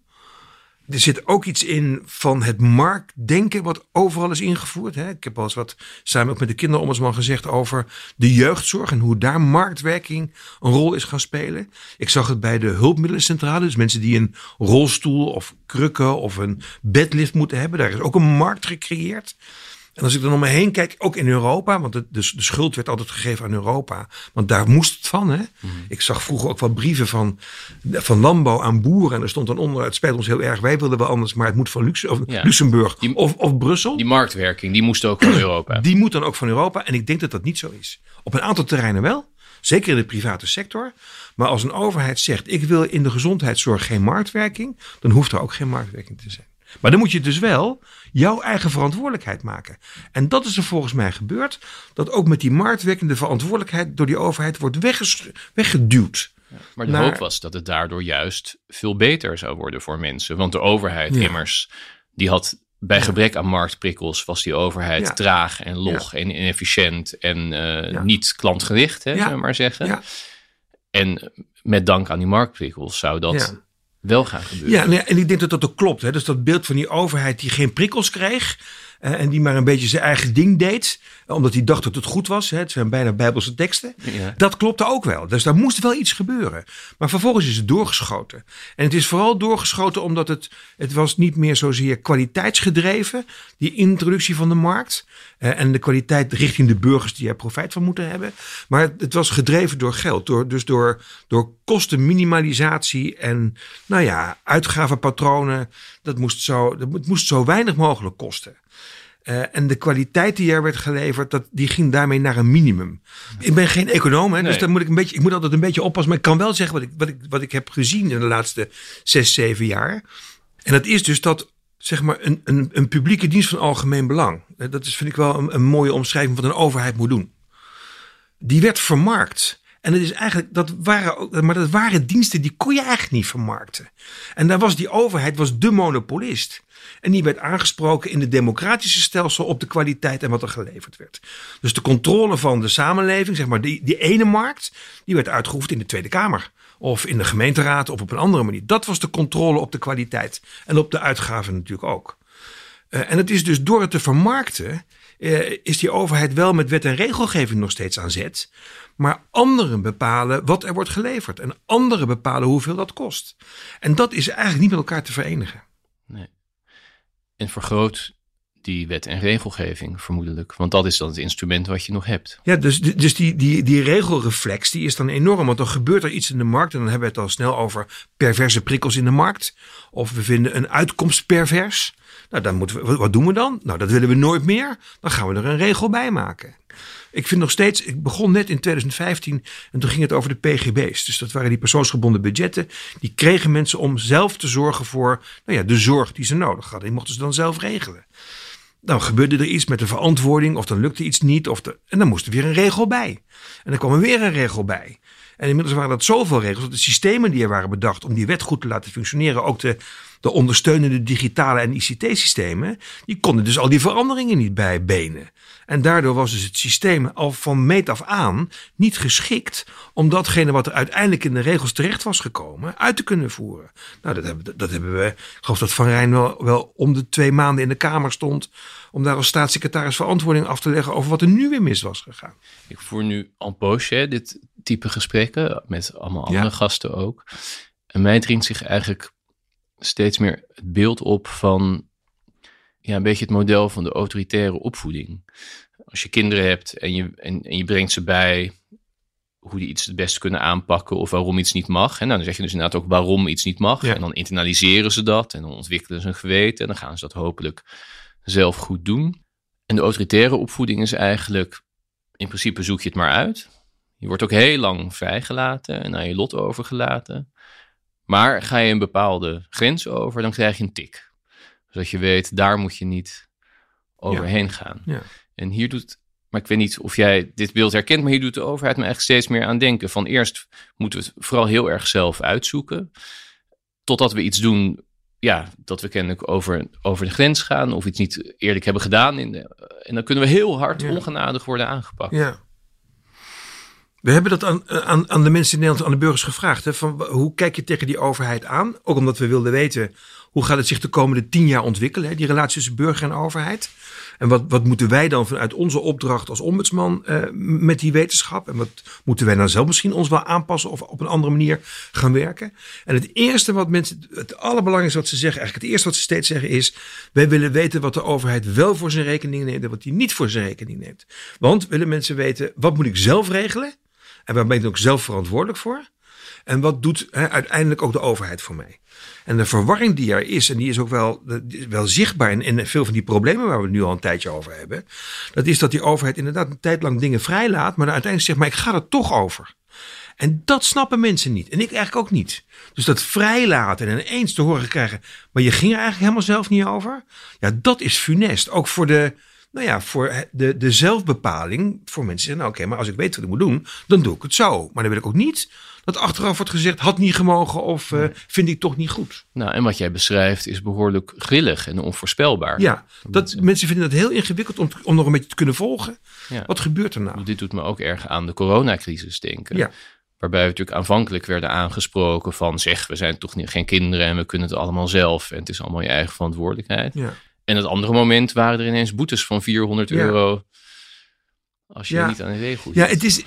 Er zit ook iets in van het marktdenken wat overal is ingevoerd. Hè? Ik heb al eens wat samen ook met de kinderombudsman gezegd over de jeugdzorg en hoe daar marktwerking een rol is gaan spelen. Ik zag het bij de hulpmiddelencentrale, dus mensen die een rolstoel of krukken of een bedlift moeten hebben. Daar is ook een markt gecreëerd. En als ik dan om me heen kijk, ook in Europa, want de schuld werd altijd gegeven aan Europa. Want daar moest het van. Hè? Mm-hmm. Ik zag vroeger ook wat brieven van landbouw aan boeren. En er stond dan onder, het spijt ons heel erg, wij wilden wel anders, maar het moet van Luxemburg of Brussel. Die marktwerking, die moest ook van Europa. Die moet dan ook van Europa. En ik denk dat dat niet zo is. Op een aantal terreinen wel. Zeker in de private sector. Maar als een overheid zegt, ik wil in de gezondheidszorg geen marktwerking, dan hoeft er ook geen marktwerking te zijn. Maar dan moet je dus wel jouw eigen verantwoordelijkheid maken. En dat is er volgens mij gebeurd. Dat ook met die marktwerking de verantwoordelijkheid door die overheid wordt weggeduwd. Ja, maar de hoop was dat het daardoor juist veel beter zou worden voor mensen. Want de overheid immers, die had bij gebrek aan marktprikkels, was die overheid traag en log en inefficiënt en niet klantgericht, hè, zullen we maar zeggen. Ja. En met dank aan die marktprikkels zou dat... Ja. wel gaan gebeuren. Ja, en ik denk dat dat ook klopt. Hè? Dus dat beeld van die overheid die geen prikkels kreeg en die maar een beetje zijn eigen ding deed, omdat hij dacht dat het goed was. Hè? Het zijn bijna bijbelse teksten. Ja. Dat klopte ook wel. Dus daar moest wel iets gebeuren. Maar vervolgens is het doorgeschoten. En het is vooral doorgeschoten omdat het was niet meer zozeer kwaliteitsgedreven, die introductie van de markt en de kwaliteit richting de burgers die er profijt van moeten hebben. Maar het was gedreven door geld. Door kostenminimalisatie en uitgavenpatronen. Het moest zo weinig mogelijk kosten. En de kwaliteit die er werd geleverd, die ging daarmee naar een minimum. Ik ben geen econoom, hè, dus daar moet ik moet altijd een beetje oppassen. Maar ik kan wel zeggen wat ik heb gezien in de laatste 6-7 jaar. En dat is dus dat, zeg maar, een publieke dienst van algemeen belang. Dat is, vind ik wel, een mooie omschrijving van wat een overheid moet doen. Die werd vermarkt. En het is eigenlijk, dat waren diensten die kon je eigenlijk niet vermarkten. En daar was die overheid, was de monopolist. En die werd aangesproken in het democratische stelsel op de kwaliteit en wat er geleverd werd. Dus de controle van de samenleving, zeg maar die ene markt, die werd uitgeoefend in de Tweede Kamer. Of in de gemeenteraad of op een andere manier. Dat was de controle op de kwaliteit. En op de uitgaven natuurlijk ook. En het is dus door het te vermarkten, is die overheid wel met wet en regelgeving nog steeds aan zet. Maar anderen bepalen wat er wordt geleverd. En anderen bepalen hoeveel dat kost. En dat is eigenlijk niet met elkaar te verenigen. Nee. En vergroot die wet en regelgeving vermoedelijk. Want dat is dan het instrument wat je nog hebt. Ja, dus die regelreflex die is dan enorm. Want dan gebeurt er iets in de markt. En dan hebben we het al snel over perverse prikkels in de markt. Of we vinden een uitkomst pervers. Nou, dan wat doen we dan? Nou, dat willen we nooit meer. Dan gaan we er een regel bij maken. Ik vind nog steeds, ik begon net in 2015 en toen ging het over de PGB's. Dus dat waren die persoonsgebonden budgetten. Die kregen mensen om zelf te zorgen voor de zorg die ze nodig hadden. Die mochten ze dan zelf regelen. Dan gebeurde er iets met de verantwoording of dan lukte iets niet. En dan moest er weer een regel bij. En dan kwam er weer een regel bij. En inmiddels waren dat zoveel regels dat de systemen die er waren bedacht om die wet goed te laten functioneren, ook de ondersteunende digitale en ICT-systemen, die konden dus al die veranderingen niet bijbenen. En daardoor was dus het systeem al van meet af aan niet geschikt om datgene wat er uiteindelijk in de regels terecht was gekomen uit te kunnen voeren. Nou, dat hebben we, ik geloof dat Van Rijn wel om de 2 maanden in de Kamer stond om daar als staatssecretaris verantwoording af te leggen over wat er nu weer mis was gegaan. Ik voer nu en poche dit type gesprekken met allemaal andere gasten ook. En mij dringt zich eigenlijk steeds meer het beeld op van een beetje het model van de autoritaire opvoeding. Als je kinderen hebt en je brengt ze bij hoe die iets het beste kunnen aanpakken of waarom iets niet mag. En dan zeg je dus inderdaad ook waarom iets niet mag. Ja. En dan internaliseren ze dat en dan ontwikkelen ze een geweten en dan gaan ze dat hopelijk zelf goed doen. En de autoritaire opvoeding is eigenlijk, in principe zoek je het maar uit. Je wordt ook heel lang vrijgelaten en aan je lot overgelaten. Maar ga je een bepaalde grens over, dan krijg je een tik. Zodat je weet, daar moet je niet overheen gaan. Ja. En hier doet, maar ik weet niet of jij dit beeld herkent, maar hier doet de overheid me eigenlijk steeds meer aan denken. Van eerst moeten we het vooral heel erg zelf uitzoeken. Totdat we iets doen, dat we kennelijk over de grens gaan. Of iets niet eerlijk hebben gedaan. En dan kunnen we heel hard ongenadig worden aangepakt. Ja. We hebben dat aan de mensen in Nederland, aan de burgers gevraagd. Hè, van, hoe kijk je tegen die overheid aan? Ook omdat we wilden weten, hoe gaat het zich de komende 10 jaar ontwikkelen? Hè, die relatie tussen burger en overheid. En wat moeten wij dan vanuit onze opdracht als ombudsman met die wetenschap? En wat moeten wij dan zelf misschien ons wel aanpassen of op een andere manier gaan werken? En het eerste wat mensen, het allerbelangrijkste wat ze zeggen, eigenlijk het eerste wat ze steeds zeggen is, wij willen weten wat de overheid wel voor zijn rekening neemt en wat die niet voor zijn rekening neemt. Want willen mensen weten, wat moet ik zelf regelen? En waar ben ik ook zelf verantwoordelijk voor? En wat doet uiteindelijk ook de overheid voor mij? En de verwarring die er is, en die is ook wel zichtbaar in veel van die problemen waar we het nu al een tijdje over hebben. Dat is dat die overheid inderdaad een tijd lang dingen vrijlaat, maar dan uiteindelijk zegt, maar ik ga er toch over. En dat snappen mensen niet. En ik eigenlijk ook niet. Dus dat vrijlaten en ineens te horen krijgen, maar je ging er eigenlijk helemaal zelf niet over. Ja, dat is funest. Ook voor de zelfbepaling voor mensen zeggen, nou oké, maar als ik weet wat ik moet doen, dan doe ik het zo. Maar dan wil ik ook niet dat achteraf wordt gezegd, had niet gemogen of vind ik toch niet goed. Nou, en wat jij beschrijft is behoorlijk grillig en onvoorspelbaar. Ja, mensen vinden dat heel ingewikkeld om nog een beetje te kunnen volgen. Ja. Wat gebeurt er nou? Dit doet me ook erg aan de coronacrisis denken. Ja. Waarbij we natuurlijk aanvankelijk werden aangesproken van, zeg, we zijn toch geen kinderen en we kunnen het allemaal zelf. En het is allemaal je eigen verantwoordelijkheid. Ja. En het andere moment waren er ineens boetes van €400 als je niet aan de regels doet. Ja, het is,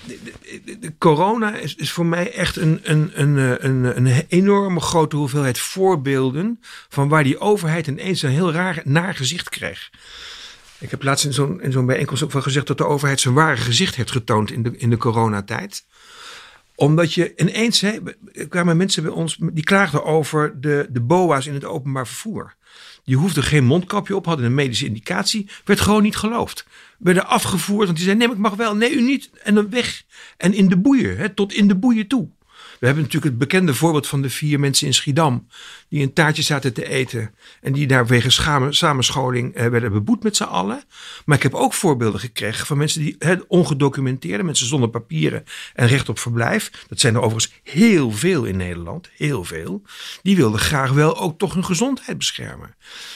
corona is voor mij echt een enorme grote hoeveelheid voorbeelden van waar die overheid ineens een heel raar naar gezicht kreeg. Ik heb laatst in zo'n bijeenkomst ook wel gezegd dat de overheid zijn ware gezicht heeft getoond in de coronatijd. Omdat je ineens, kwamen mensen bij ons, die klaagden over de BOA's in het openbaar vervoer. Die hoefden geen mondkapje op, hadden een medische indicatie. Werd gewoon niet geloofd. Werden afgevoerd, want die zeiden, nee, ik mag wel. Nee, u niet. En dan weg. En in de boeien, tot in de boeien toe. We hebben natuurlijk het bekende voorbeeld van de 4 mensen in Schiedam. Die een taartje zaten te eten. En die daar wegens samenscholing werden beboet met z'n allen. Maar ik heb ook voorbeelden gekregen van mensen die ongedocumenteerde. Mensen zonder papieren en recht op verblijf. Dat zijn er overigens heel veel in Nederland. Heel veel. Die wilden graag wel ook toch hun gezondheid beschermen.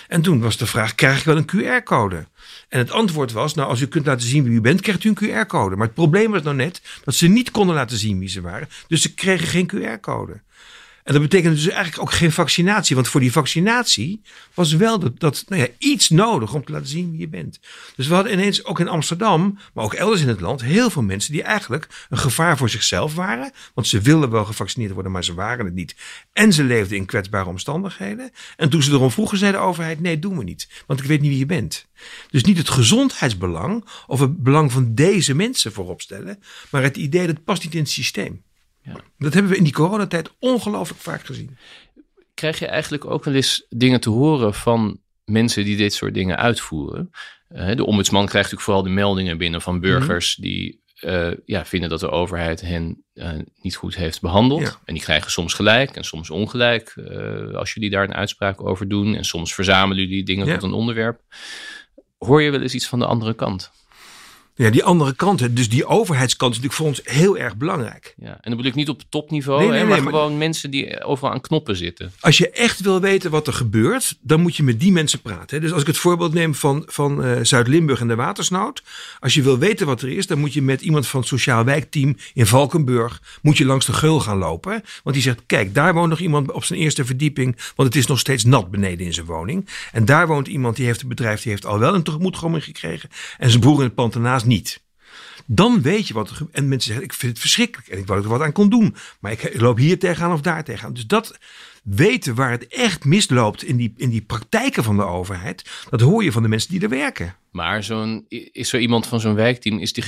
En toen was de vraag, krijg ik wel een QR-code? En het antwoord was, nou als u kunt laten zien wie u bent, krijgt u een QR-code. Maar het probleem was nou net dat ze niet konden laten zien wie ze waren. Dus ze kregen geen QR-code. En dat betekent dus eigenlijk ook geen vaccinatie. Want voor die vaccinatie was wel iets nodig om te laten zien wie je bent. Dus we hadden ineens ook in Amsterdam, maar ook elders in het land, heel veel mensen die eigenlijk een gevaar voor zichzelf waren. Want ze wilden wel gevaccineerd worden, maar ze waren het niet. En ze leefden in kwetsbare omstandigheden. En toen ze erom vroegen, zei de overheid, nee, doen we niet. Want ik weet niet wie je bent. Dus niet het gezondheidsbelang of het belang van deze mensen voorop stellen. Maar het idee, dat past niet in het systeem. Ja. Dat hebben we in die coronatijd ongelooflijk vaak gezien. Krijg je eigenlijk ook wel eens dingen te horen van mensen die dit soort dingen uitvoeren? De ombudsman krijgt natuurlijk vooral de meldingen binnen van burgers die vinden dat de overheid hen niet goed heeft behandeld. Ja. En die krijgen soms gelijk en soms ongelijk als jullie daar een uitspraak over doen. En soms verzamelen jullie dingen tot een onderwerp. Hoor je wel eens iets van de andere kant? Ja, die andere kant, dus die overheidskant is natuurlijk voor ons heel erg belangrijk. Ja, en dat bedoel ik niet op topniveau, maar gewoon mensen die overal aan knoppen zitten. Als je echt wil weten wat er gebeurt, dan moet je met die mensen praten. Dus als ik het voorbeeld neem van Zuid-Limburg en de watersnood. Als je wil weten wat er is, dan moet je met iemand van het sociaal wijkteam in Valkenburg langs de geul gaan lopen. Want die zegt, kijk, daar woont nog iemand op zijn eerste verdieping, want het is nog steeds nat beneden in zijn woning. En daar woont iemand, die heeft een bedrijf, die heeft al wel een tegemoetkoming gekregen. En zijn broer in het pand ernaast niet. Dan weet je wat er gebeurt. En mensen zeggen, ik vind het verschrikkelijk en ik wou er wat aan kon doen. Maar ik loop hier tegenaan of daar tegenaan. Dus dat weten waar het echt misloopt in die praktijken van de overheid, dat hoor je van de mensen die er werken. Maar is er iemand van zo'n wijkteam, is dat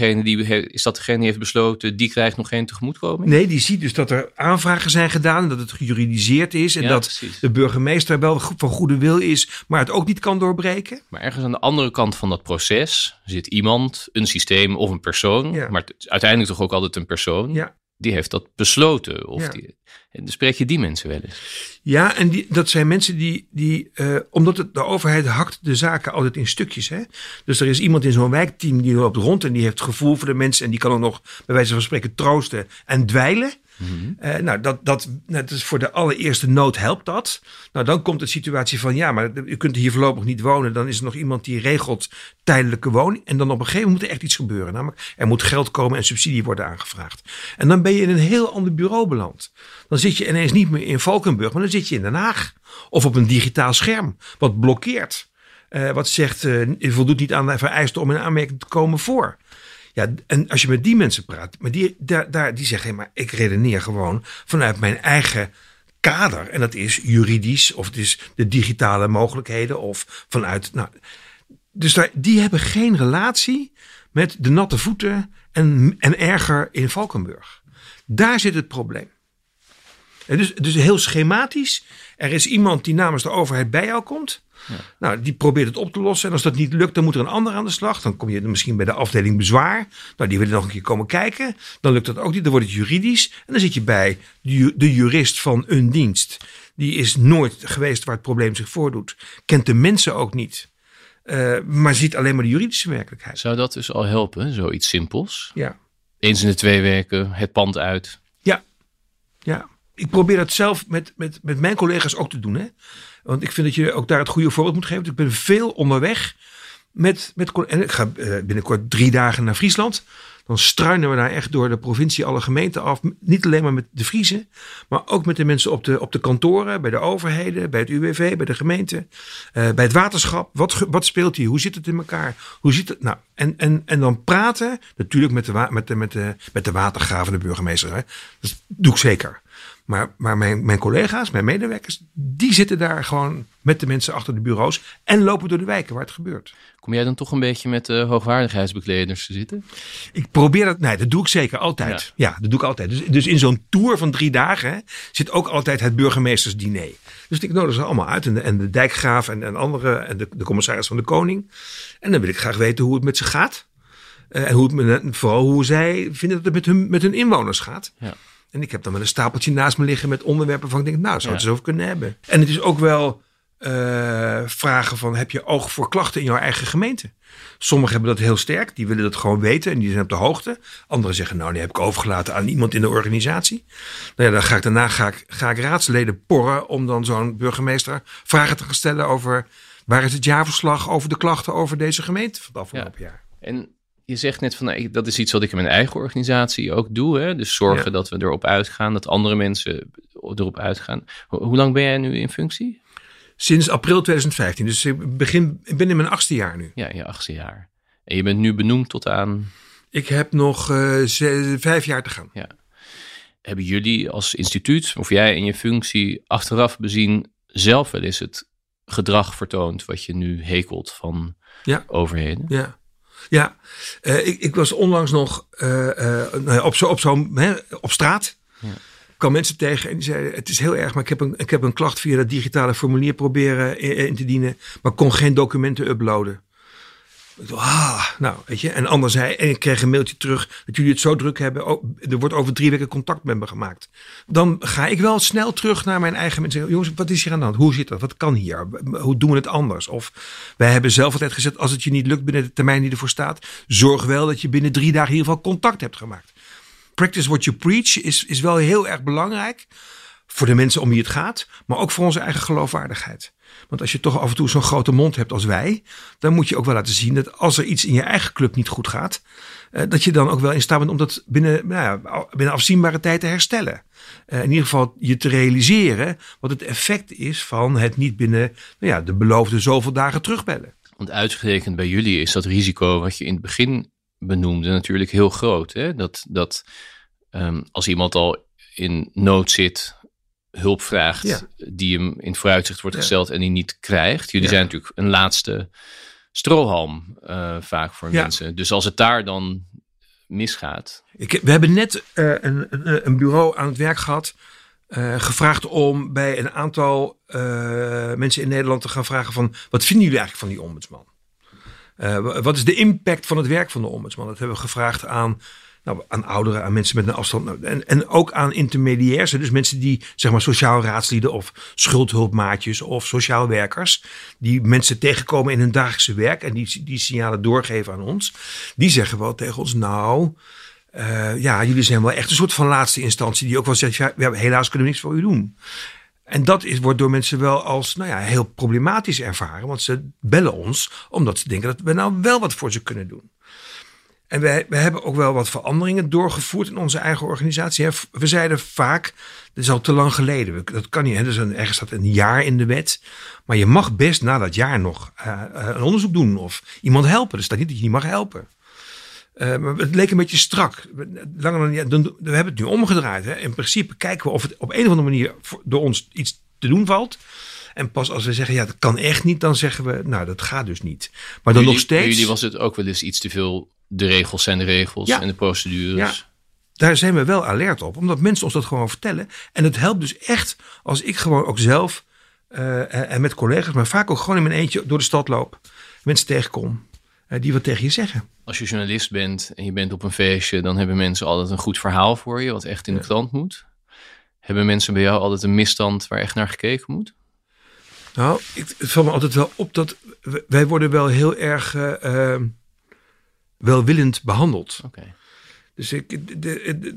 degene die heeft besloten, die krijgt nog geen tegemoetkoming? Nee, die ziet dus dat er aanvragen zijn gedaan en dat het gejuridiseerd is en dat precies. De burgemeester wel van goede wil is, maar het ook niet kan doorbreken. Maar ergens aan de andere kant van dat proces zit iemand, een systeem of een persoon, maar uiteindelijk toch ook altijd een persoon, die heeft dat besloten. Of die, En spreek je die mensen wel eens? Ja, en dat zijn mensen die omdat de overheid hakt de zaken altijd in stukjes. Hè? Dus er is iemand in zo'n wijkteam die loopt rond en die heeft gevoel voor de mensen. En die kan ook nog bij wijze van spreken troosten en dweilen. Mm-hmm. Dat is voor de allereerste nood helpt dat. Nou, dan komt de situatie van ja, maar u kunt hier voorlopig niet wonen. Dan is er nog iemand die regelt tijdelijke woning. En dan op een gegeven moment moet er echt iets gebeuren. Namelijk, er moet geld komen en subsidie worden aangevraagd. En dan ben je in een heel ander bureau beland. Dan zit je ineens niet meer in Valkenburg, maar dan zit je in Den Haag. Of op een digitaal scherm, wat blokkeert. Wat zegt, voldoet niet aan de vereisten om in aanmerking te komen voor. Ja, en als je met die mensen praat, maar die zeggen, maar ik redeneer gewoon vanuit mijn eigen kader. En dat is juridisch, of het is de digitale mogelijkheden, of vanuit... Nou, dus die hebben geen relatie met de natte voeten en erger in Valkenburg. Daar zit het probleem. En dus heel schematisch, er is iemand die namens de overheid bij jou komt... Ja. Nou, die probeert het op te lossen. En als dat niet lukt, dan moet er een ander aan de slag. Dan kom je misschien bij de afdeling bezwaar. Nou, die willen nog een keer komen kijken. Dan lukt dat ook niet. Dan wordt het juridisch. En dan zit je bij de jurist van een dienst. Die is nooit geweest waar het probleem zich voordoet. Kent de mensen ook niet. Maar ziet alleen maar de juridische werkelijkheid. Zou dat dus al helpen? Zoiets simpels? Ja. Eens in de 2 weken, het pand uit. Ja, ja. Ik probeer dat zelf met mijn collega's ook te doen. Hè? Want ik vind dat je ook daar het goede voorbeeld moet geven. Dus ik ben veel onderweg. En ik ga binnenkort 3 dagen naar Friesland. Dan struinen we daar echt door de provincie alle gemeenten af. Niet alleen maar met de Friezen. Maar ook met de mensen op de kantoren. Bij de overheden. Bij het UWV. Bij de gemeente. Bij het waterschap. Wat speelt hier? Hoe zit het in elkaar? Hoe zit het? Nou, en dan praten. Natuurlijk met de watergraaf en de burgemeester. Hè? Dat doe ik zeker. Maar mijn collega's, mijn medewerkers, die zitten daar gewoon met de mensen achter de bureaus en lopen door de wijken waar het gebeurt. Kom jij dan toch een beetje met hoogwaardigheidsbekleders te zitten? Ik probeer dat, nee, dat doe ik zeker altijd. Ja, dat doe ik altijd. Dus in zo'n tour van 3 dagen zit ook altijd het burgemeestersdiner. Dus ik nodig ze allemaal uit en de dijkgraaf en anderen en de commissaris van de Koning. En dan wil ik graag weten hoe het met ze gaat. En vooral hoe zij vinden dat het met hun inwoners gaat. Ja. En ik heb dan met een stapeltje naast me liggen met onderwerpen van ik denk, nou, zou het zo kunnen hebben. En het is ook wel vragen van, heb je oog voor klachten in jouw eigen gemeente? Sommigen hebben dat heel sterk, die willen dat gewoon weten en die zijn op de hoogte. Anderen zeggen, nou, die heb ik overgelaten aan iemand in de organisatie. Nou ja, dan ga ik raadsleden porren om dan zo'n burgemeester vragen te gaan stellen over, waar is het jaarverslag over de klachten over deze gemeente van het afgelopen jaar? En... Je zegt net van, nou, dat is iets wat ik in mijn eigen organisatie ook doe. Hè? Dus zorgen dat we erop uitgaan, dat andere mensen erop uitgaan. Hoe lang ben jij nu in functie? Sinds april 2015. Dus ik ben in mijn 8e jaar nu. Ja, in je 8e jaar. En je bent nu benoemd tot aan... Ik heb nog 5 jaar te gaan. Ja. Hebben jullie als instituut, of jij in je functie achteraf bezien, zelf wel eens het gedrag vertoond wat je nu hekelt van overheden? Ja. Ja, ik was onlangs nog op straat. Ja. Ik kwam mensen tegen en die zeiden, het is heel erg, maar ik heb een klacht via dat digitale formulier proberen in te dienen. Maar kon geen documenten uploaden. Ik dacht, nou, weet je. En ander zei, en ik kreeg een mailtje terug dat jullie het zo druk hebben. Oh, er wordt over 3 weken contact met me gemaakt. Dan ga ik wel snel terug naar mijn eigen mensen. Zeggen, jongens, wat is hier aan de hand? Hoe zit dat? Wat kan hier? Hoe doen we het anders? Of wij hebben zelf altijd gezegd, als het je niet lukt binnen de termijn die ervoor staat, zorg wel dat je binnen 3 dagen in ieder geval contact hebt gemaakt. Practice what you preach is wel heel erg belangrijk voor de mensen om wie het gaat, maar ook voor onze eigen geloofwaardigheid. Want als je toch af en toe zo'n grote mond hebt als wij, dan moet je ook wel laten zien dat als er iets in je eigen club niet goed gaat, dat je dan ook wel in staat bent om dat binnen afzienbare tijd te herstellen. In ieder geval je te realiseren wat het effect is van het niet binnen de beloofde zoveel dagen terugbellen. Want uitgerekend bij jullie is dat risico wat je in het begin benoemde natuurlijk heel groot. Hè? Dat als iemand al in nood zit, hulp vraagt, die hem in het vooruitzicht wordt gesteld en die niet krijgt. Jullie zijn natuurlijk een laatste strohalm vaak voor mensen. Dus als het daar dan misgaat. We hebben net een bureau aan het werk gehad, gevraagd om bij een aantal mensen in Nederland te gaan vragen van, wat vinden jullie eigenlijk van die ombudsman? Wat is de impact van het werk van de ombudsman? Dat hebben we gevraagd aan Nou, aan ouderen, aan mensen met een afstand. En ook aan intermediairs. Dus mensen die, zeg maar, sociaal raadslieden of schuldhulpmaatjes of sociaal werkers. Die mensen tegenkomen in hun dagelijkse werk. En die signalen doorgeven aan ons. Die zeggen wel tegen ons, nou, ja, jullie zijn wel echt een soort van laatste instantie. Die ook wel zegt, ja, helaas kunnen we niks voor u doen. En dat wordt door mensen wel als, nou ja, heel problematisch ervaren. Want ze bellen ons omdat ze denken dat we nou wel wat voor ze kunnen doen. En we hebben ook wel wat veranderingen doorgevoerd in onze eigen organisatie. We zeiden vaak, dit is al te lang geleden. Dat kan niet, hè? Dus ergens staat een jaar in de wet. Maar je mag best na dat jaar nog een onderzoek doen of iemand helpen. Er staat niet dat je niet mag helpen. Maar het leek een beetje strak. We hebben het nu omgedraaid. Hè? In principe kijken we of het op een of andere manier door ons iets te doen valt. En pas als we zeggen, ja, dat kan echt niet, dan zeggen we, nou, dat gaat dus niet. Maar dan nog steeds. Bij jullie was het ook wel eens iets te veel. De regels zijn de regels, ja. En de procedures. Ja. Daar zijn we wel alert op, omdat mensen ons dat gewoon vertellen. En het helpt dus echt als ik gewoon ook zelf en met collega's, maar vaak ook gewoon in mijn eentje door de stad loop. Mensen tegenkom die wat tegen je zeggen. Als je journalist bent en je bent op een feestje, dan hebben mensen altijd een goed verhaal voor je, wat echt in de krant moet. Hebben mensen bij jou altijd een misstand waar echt naar gekeken moet? Nou, het valt me altijd wel op dat wij worden wel heel erg welwillend behandeld. Okay. Dus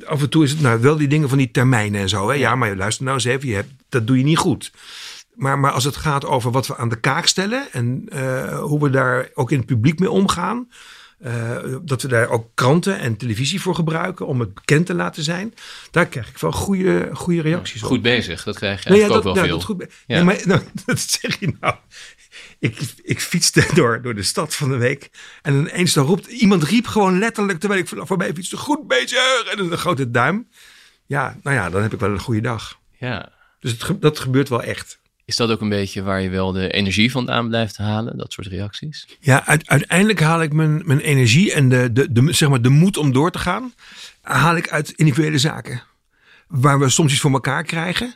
af en toe is het nou wel die dingen van die termijnen en zo. Hè? Ja, maar luister nou eens even, dat doe je niet goed. Maar als het gaat over wat we aan de kaak stellen en hoe we daar ook in het publiek mee omgaan. Dat we daar ook kranten en televisie voor gebruiken om het bekend te laten zijn. Daar krijg ik wel goede reacties op. Goed bezig, dat krijg je eigenlijk ook wel veel. Dat zeg je nou. Ik fietste door de stad van de week. En ineens iemand riep gewoon letterlijk, terwijl ik voorbij fietste, goed bezig! En een grote duim. Ja, nou ja, dan heb ik wel een goede dag. Ja. Dus dat gebeurt wel echt. Is dat ook een beetje waar je wel de energie vandaan blijft halen? Dat soort reacties? Ja, uiteindelijk haal ik mijn energie en zeg maar de moed om door te gaan. Haal ik uit individuele zaken. Waar we soms iets voor elkaar krijgen.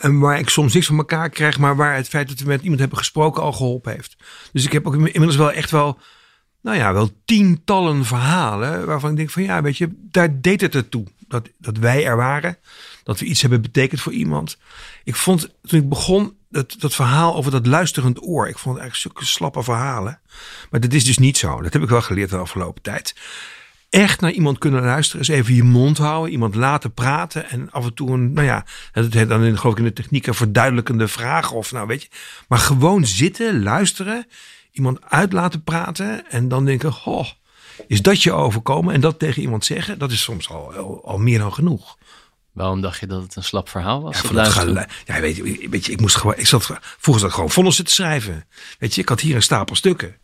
En waar ik soms niks van elkaar krijg, maar waar het feit dat we met iemand hebben gesproken al geholpen heeft. Dus ik heb ook inmiddels wel echt wel tientallen verhalen waarvan ik denk van ja, weet je, daar deed het ertoe. Dat wij er waren, dat we iets hebben betekend voor iemand. Ik vond, toen ik begon, dat verhaal over dat luisterend oor. Ik vond eigenlijk zulke slappe verhalen. Maar dat is dus niet zo. Dat heb ik wel geleerd de afgelopen tijd. Echt naar iemand kunnen luisteren. Eens even je mond houden. Iemand laten praten. En af en toe dat heet dan geloof ik in de techniek een verduidelijkende vraag. Of nou weet je. Maar gewoon zitten, luisteren. Iemand uit laten praten. En dan denken, goh, is dat je overkomen? En dat tegen iemand zeggen. Dat is soms al meer dan genoeg. Waarom dacht je dat het een slap verhaal was? Ik zat vroeger zat gewoon vonnissen te schrijven. Weet je, ik had hier een stapel stukken.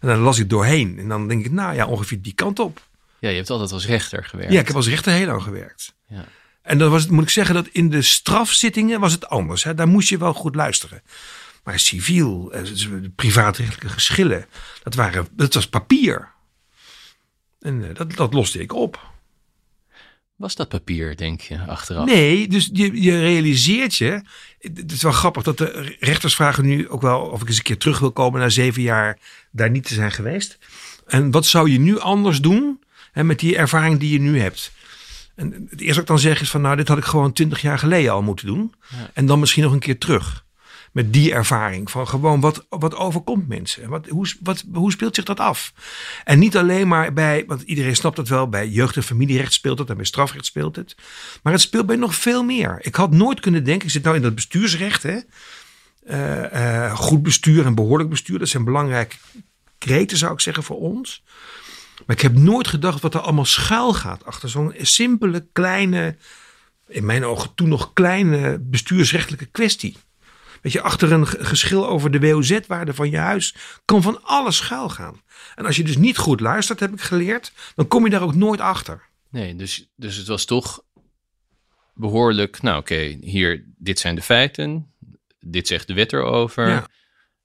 En dan las ik doorheen. En dan denk ik, nou ja, ongeveer die kant op. Ja, je hebt altijd als rechter gewerkt. Ja, ik heb als rechter heel lang gewerkt. Ja. En dan was het, moet ik zeggen, dat in de strafzittingen was het anders. Hè? Daar moest je wel goed luisteren. Maar civiel, privaatrechtelijke geschillen, dat was papier. En dat loste ik op. Was dat papier, denk je, achteraf? Nee, dus je realiseert je. Het is wel grappig dat de rechters vragen nu ook wel of ik eens een keer terug wil komen na 7 jaar daar niet te zijn geweest. En wat zou je nu anders doen? En met die ervaring die je nu hebt. En het eerste wat ik dan zeg is van dit had ik gewoon 20 jaar geleden al moeten doen. Ja. En dan misschien nog een keer terug. Met die ervaring van gewoon wat overkomt mensen. Hoe speelt zich dat af? En niet alleen maar want iedereen snapt dat wel. Bij jeugd- en familierecht speelt het en bij strafrecht speelt het. Maar het speelt bij nog veel meer. Ik had nooit kunnen denken, ik zit nou in dat bestuursrecht. Hè? Goed bestuur en behoorlijk bestuur. Dat zijn belangrijke kreten zou ik zeggen voor ons. Maar ik heb nooit gedacht wat er allemaal schuil gaat achter zo'n simpele, kleine, in mijn ogen toen nog kleine bestuursrechtelijke kwestie. Weet je, achter een geschil over de WOZ-waarde van je huis kan van alles schuil gaan. En als je dus niet goed luistert, heb ik geleerd, dan kom je daar ook nooit achter. Nee, dus het was toch behoorlijk, dit zijn de feiten, dit zegt de wet erover. Ja.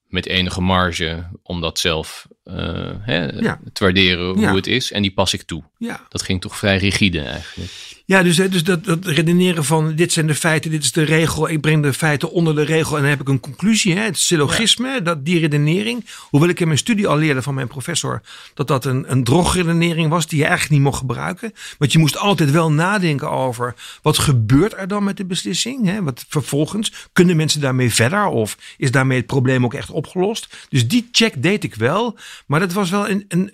Met enige marge om dat zelf te waarderen hoe het is. En die pas ik toe. Ja. Dat ging toch vrij rigide eigenlijk. Ja, dus dat redeneren van dit zijn de feiten, dit is de regel. Ik breng de feiten onder de regel en dan heb ik een conclusie. Hè? Het syllogisme, ja. Die redenering. Hoewel ik in mijn studie al leerde van mijn professor dat een drogredenering was die je eigenlijk niet mocht gebruiken. Want je moest altijd wel nadenken over wat gebeurt er dan met de beslissing. Hè? Wat vervolgens, kunnen mensen daarmee verder of is daarmee het probleem ook echt opgelost? Dus die check deed ik wel, maar dat was wel een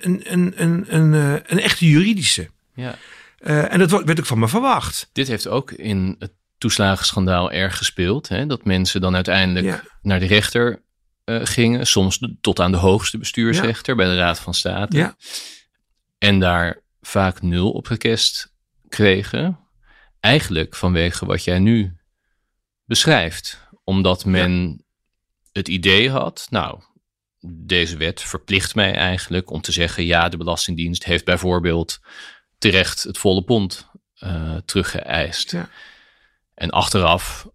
echte juridische. Ja. En dat werd ook van me verwacht. Dit heeft ook in het toeslagenschandaal erg gespeeld. Hè? Dat mensen dan uiteindelijk naar de rechter gingen. Soms tot aan de hoogste bestuursrechter bij de Raad van State. Ja. En daar vaak 0 op gecast kregen. Eigenlijk vanwege wat jij nu beschrijft. Omdat men het idee had... nou, deze wet verplicht mij eigenlijk om te zeggen... ja, de Belastingdienst heeft bijvoorbeeld... terecht het volle pond teruggeëist. Ja. En achteraf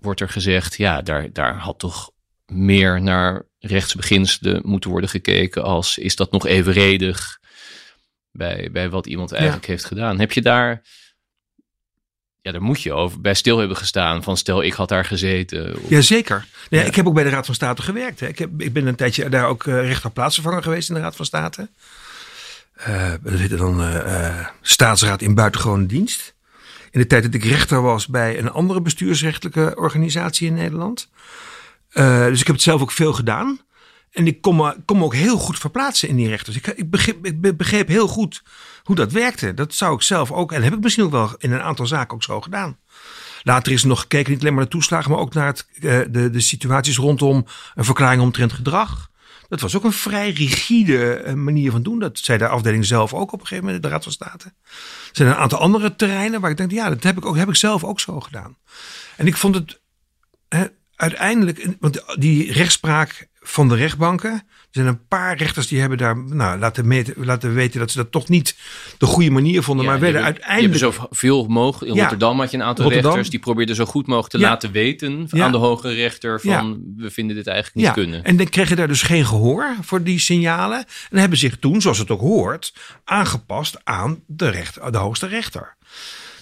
wordt er gezegd... ja, daar had toch meer naar rechtsbeginselen moeten worden gekeken... als is dat nog evenredig bij wat iemand eigenlijk heeft gedaan. Heb je daar... Ja, daar moet je over bij stil hebben gestaan. Van stel, ik had daar gezeten. Of... Jazeker. Nee, ja. Ik heb ook bij de Raad van State gewerkt. Hè. Ik ben een tijdje daar ook rechter plaatsvervanger geweest in de Raad van State... Dat heette dan staatsraad in buitengewone dienst. In de tijd dat ik rechter was bij een andere bestuursrechtelijke organisatie in Nederland. Dus ik heb het zelf ook veel gedaan. En ik kon me ook heel goed verplaatsen in die rechters. Ik begreep heel goed hoe dat werkte. Dat zou ik zelf ook, en heb ik misschien ook wel in een aantal zaken ook zo gedaan. Later is er nog gekeken, niet alleen maar naar toeslagen, maar ook naar de situaties rondom een verklaring omtrent gedrag. Dat was ook een vrij rigide manier van doen. Dat zei de afdeling zelf ook op een gegeven moment, de Raad van State. Er zijn een aantal andere terreinen waar ik denk, ja, dat heb ik zelf ook zo gedaan. En ik vond het uiteindelijk, want die rechtspraak van de rechtbanken, er zijn een paar rechters die hebben daar laten weten dat ze dat toch niet de goede manier vonden. Ja, maar werden uiteindelijk... zoveel mogelijk. In Rotterdam had je een aantal rechters die probeerden zo goed mogelijk te laten weten aan de hoge rechter van we vinden dit eigenlijk niet kunnen. En dan kreeg je daar dus geen gehoor voor die signalen. En hebben zich toen, zoals het ook hoort, aangepast aan de hoogste rechter.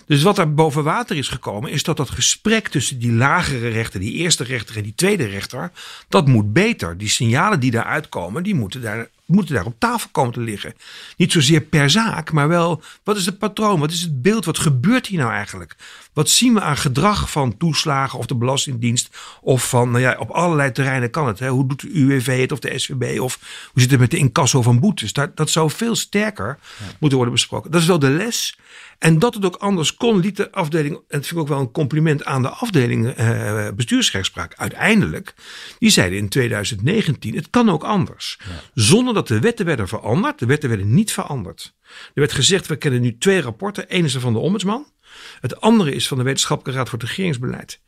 Dus wat er boven water is gekomen is dat gesprek tussen die lagere rechter, die eerste rechter en die tweede rechter, dat moet beter. Die signalen die daaruit komen, die moeten daar op tafel komen te liggen. Niet zozeer per zaak, maar wel wat is het patroon, wat is het beeld, wat gebeurt hier nou eigenlijk? Wat zien we aan gedrag van toeslagen of de Belastingdienst of van, op allerlei terreinen kan het. Hè? Hoe doet de UWV het of de SVB of hoe zit het met de incasso van boetes? Dat zou veel sterker moeten worden besproken. Dat is wel de les. En dat het ook anders kon, liet de afdeling, en dat vind ik ook wel een compliment aan de afdeling bestuursrechtspraak, uiteindelijk, die zeiden in 2019, het kan ook anders. Ja. Zonder dat de wetten werden veranderd, de wetten werden niet veranderd. Er werd gezegd, we kennen nu 2 rapporten, één is er van de Ombudsman, het andere is van de Wetenschappelijke Raad voor het Regeringsbeleid.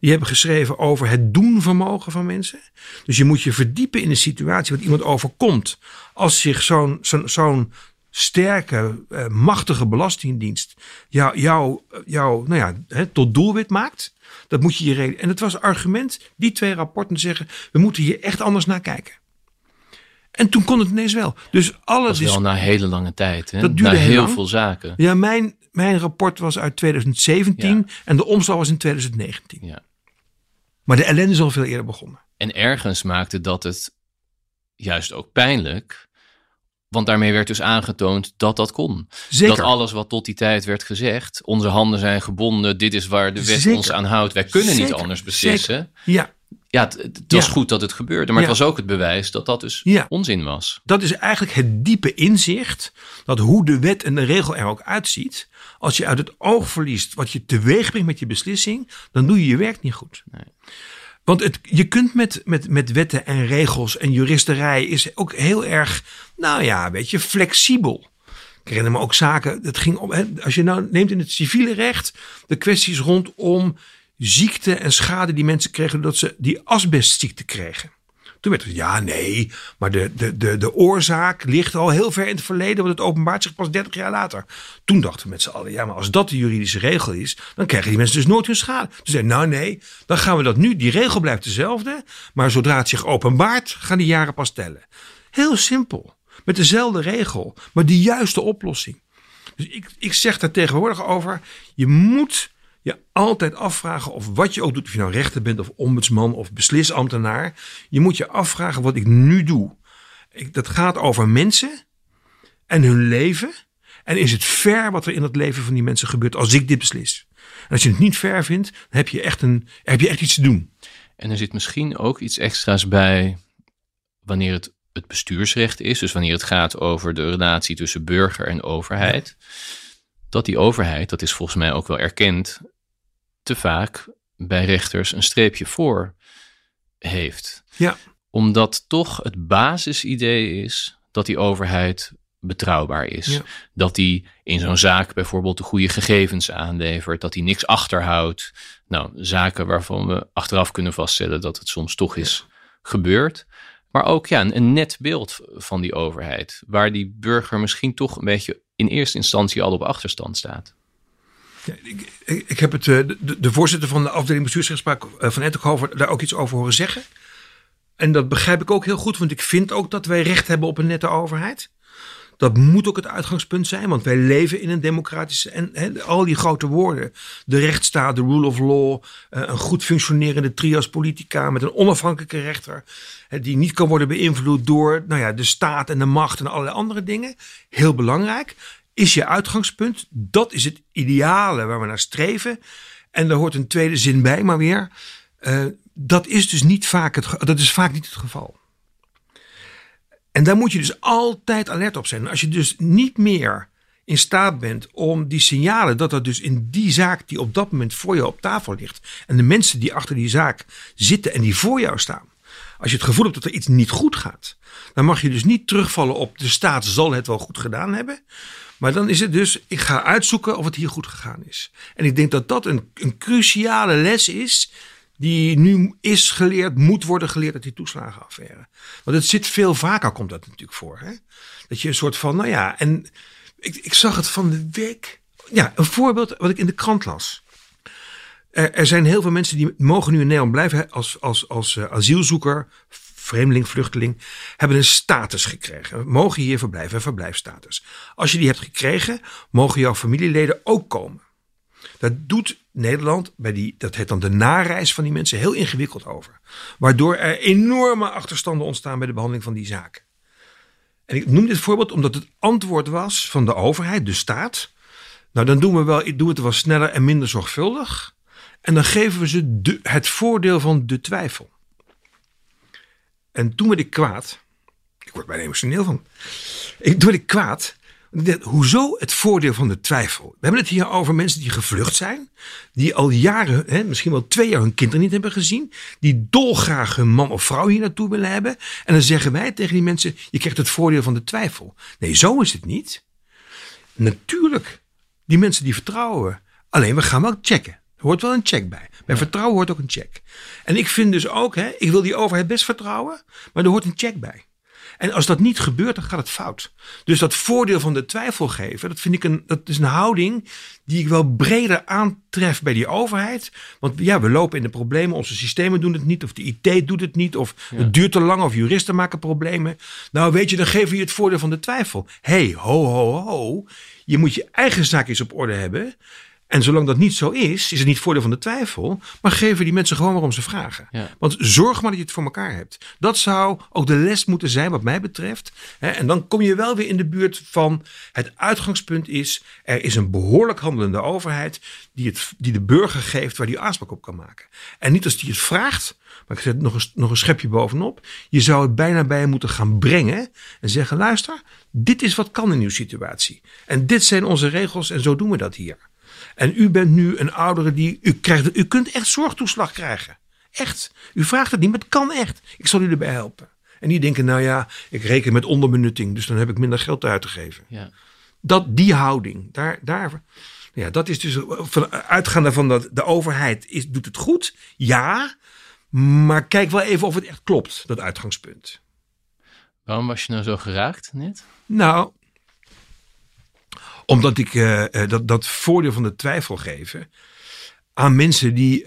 Die hebben geschreven over het doenvermogen van mensen. Dus je moet je verdiepen in de situatie wat iemand overkomt, als zich zo'n sterke, machtige belastingdienst tot doelwit maakt. Dat moet je je reden. En het was argument, die 2 rapporten zeggen, we moeten hier echt anders naar kijken. En toen kon het ineens wel. Dus alles is wel na hele lange tijd. Hè? Dat duurde na heel veel zaken. Ja, mijn rapport was uit 2017 en de omslag was in 2019. Ja. Maar de ellende is al veel eerder begonnen. En ergens maakte dat het juist ook pijnlijk. Want daarmee werd dus aangetoond dat kon. Zeker. Dat alles wat tot die tijd werd gezegd, onze handen zijn gebonden, dit is waar de wet ons aan houdt. Wij kunnen niet anders beslissen. Ja. Ja, het was goed dat het gebeurde, maar het was ook het bewijs dat dat dus onzin was. Dat is eigenlijk het diepe inzicht dat hoe de wet en de regel er ook uitziet. Als je uit het oog verliest wat je teweeg brengt met je beslissing, dan doe je je werk niet goed. Nee. Want je kunt met wetten en regels en juristerij is ook heel erg, een beetje flexibel. Ik herinner me ook zaken, het ging om, als je nou neemt in het civiele recht, de kwesties rondom ziekte en schade die mensen kregen doordat ze die asbestziekte kregen. Toen werd het, maar de oorzaak ligt al heel ver in het verleden, want het openbaart zich pas 30 jaar later. Toen dachten we met z'n allen, maar als dat de juridische regel is, dan krijgen die mensen dus nooit hun schade. Toen zeiden, dan gaan we dat nu, die regel blijft dezelfde, maar zodra het zich openbaart, gaan die jaren pas tellen. Heel simpel, met dezelfde regel, maar de juiste oplossing. Dus ik zeg daar tegenwoordig over. Je moet je altijd afvragen of wat je ook doet. Of je nou rechter bent of ombudsman of beslisambtenaar. Je moet je afvragen wat ik nu doe. Dat gaat over mensen en hun leven. En is het fair wat er in het leven van die mensen gebeurt als ik dit beslis? En als je het niet fair vindt, dan heb je echt iets te doen. En er zit misschien ook iets extra's bij wanneer het bestuursrecht is. Dus wanneer het gaat over de relatie tussen burger en overheid. Ja. Dat die overheid, dat is volgens mij ook wel erkend, te vaak bij rechters een streepje voor heeft. Ja. Omdat toch het basisidee is dat die overheid betrouwbaar is. Ja. Dat hij in zo'n zaak bijvoorbeeld de goede gegevens aanlevert. Dat hij niks achterhoudt. Nou, zaken waarvan we achteraf kunnen vaststellen dat het soms toch is gebeurd. Maar ook een net beeld van die overheid. Waar die burger misschien toch een beetje in eerste instantie al op achterstand staat. Ja, ik heb het de voorzitter van de afdeling bestuursrechtspraak van Ettenhoven daar ook iets over horen zeggen. En dat begrijp ik ook heel goed. Want ik vind ook dat wij recht hebben op een nette overheid. Dat moet ook het uitgangspunt zijn, want wij leven in een democratische... en al die grote woorden, de rechtsstaat, de rule of law... een goed functionerende trias politica met een onafhankelijke rechter... die niet kan worden beïnvloed door de staat en de macht en allerlei andere dingen. Heel belangrijk, is je uitgangspunt. Dat is het ideale waar we naar streven. En daar hoort een tweede zin bij, maar weer... dat is dus niet vaak het geval. En daar moet je dus altijd alert op zijn. Als je dus niet meer in staat bent om die signalen... dat er dus in die zaak die op dat moment voor jou op tafel ligt... en de mensen die achter die zaak zitten en die voor jou staan... als je het gevoel hebt dat er iets niet goed gaat... dan mag je dus niet terugvallen op de staat zal het wel goed gedaan hebben... maar dan is het dus, ik ga uitzoeken of het hier goed gegaan is. En ik denk dat dat een cruciale les is... die nu is geleerd, moet worden geleerd uit die toeslagenaffaire. Want het zit veel vaker, komt dat natuurlijk voor. Hè? Dat je een soort van, en ik zag het van de week. Ja, een voorbeeld wat ik in de krant las. Er zijn heel veel mensen die mogen nu in Nederland blijven als asielzoeker, vreemdeling, vluchteling. Hebben een status gekregen. Mogen hier verblijven, een verblijfsstatus. Als je die hebt gekregen, mogen jouw familieleden ook komen. Dat doet Nederland, dat heet dan de nareis van die mensen, heel ingewikkeld over. Waardoor er enorme achterstanden ontstaan bij de behandeling van die zaken. En ik noem dit voorbeeld omdat het antwoord was van de overheid, de staat. Nou, dan doen we het wel sneller en minder zorgvuldig. En dan geven we ze het voordeel van de twijfel. En toen werd ik kwaad. Ik word bijna emotioneel van. Hoezo het voordeel van de twijfel? We hebben het hier over mensen die gevlucht zijn. Die al jaren, misschien wel 2 jaar hun kinderen niet hebben gezien. Die dolgraag hun man of vrouw hier naartoe willen hebben. En dan zeggen wij tegen die mensen, je krijgt het voordeel van de twijfel. Nee, zo is het niet. Natuurlijk, die mensen die vertrouwen. Alleen we gaan wel checken. Er hoort wel een check bij. Bij vertrouwen hoort ook een check. En ik vind dus ook, ik wil die overheid best vertrouwen. Maar er hoort een check bij. En als dat niet gebeurt, dan gaat het fout. Dus dat voordeel van de twijfel geven, dat is een houding die ik wel breder aantref bij die overheid. Want we lopen in de problemen, onze systemen doen het niet, of de IT doet het niet, of het duurt te lang, of juristen maken problemen. Nou weet je, dan geven je het voordeel van de twijfel. Hé, ho, ho, ho, je moet je eigen zaakjes op orde hebben. En zolang dat niet zo is, is het niet voordeel van de twijfel. Maar geven die mensen gewoon waarom ze vragen. Ja. Want zorg maar dat je het voor elkaar hebt. Dat zou ook de les moeten zijn wat mij betreft. En dan kom je wel weer in de buurt van het uitgangspunt is. Er is een behoorlijk handelende overheid die de burger geeft waar die aanspraak op kan maken. En niet als die het vraagt. Maar ik zet nog een schepje bovenop. Je zou het bijna bij moeten gaan brengen. En zeggen luister, dit is wat kan in uw situatie. En dit zijn onze regels en zo doen we dat hier. En u bent nu een oudere die... U kunt echt zorgtoeslag krijgen. Echt. U vraagt het niet, maar het kan echt. Ik zal u erbij helpen. En die denken, ik reken met onderbenutting. Dus dan heb ik minder geld uit te geven. Ja. Die houding. Dat is dus... Uitgaande van dat de overheid doet het goed. Ja. Maar kijk wel even of het echt klopt. Dat uitgangspunt. Waarom was je nou zo geraakt net? Nou... Omdat ik dat voordeel van de twijfel geven aan mensen die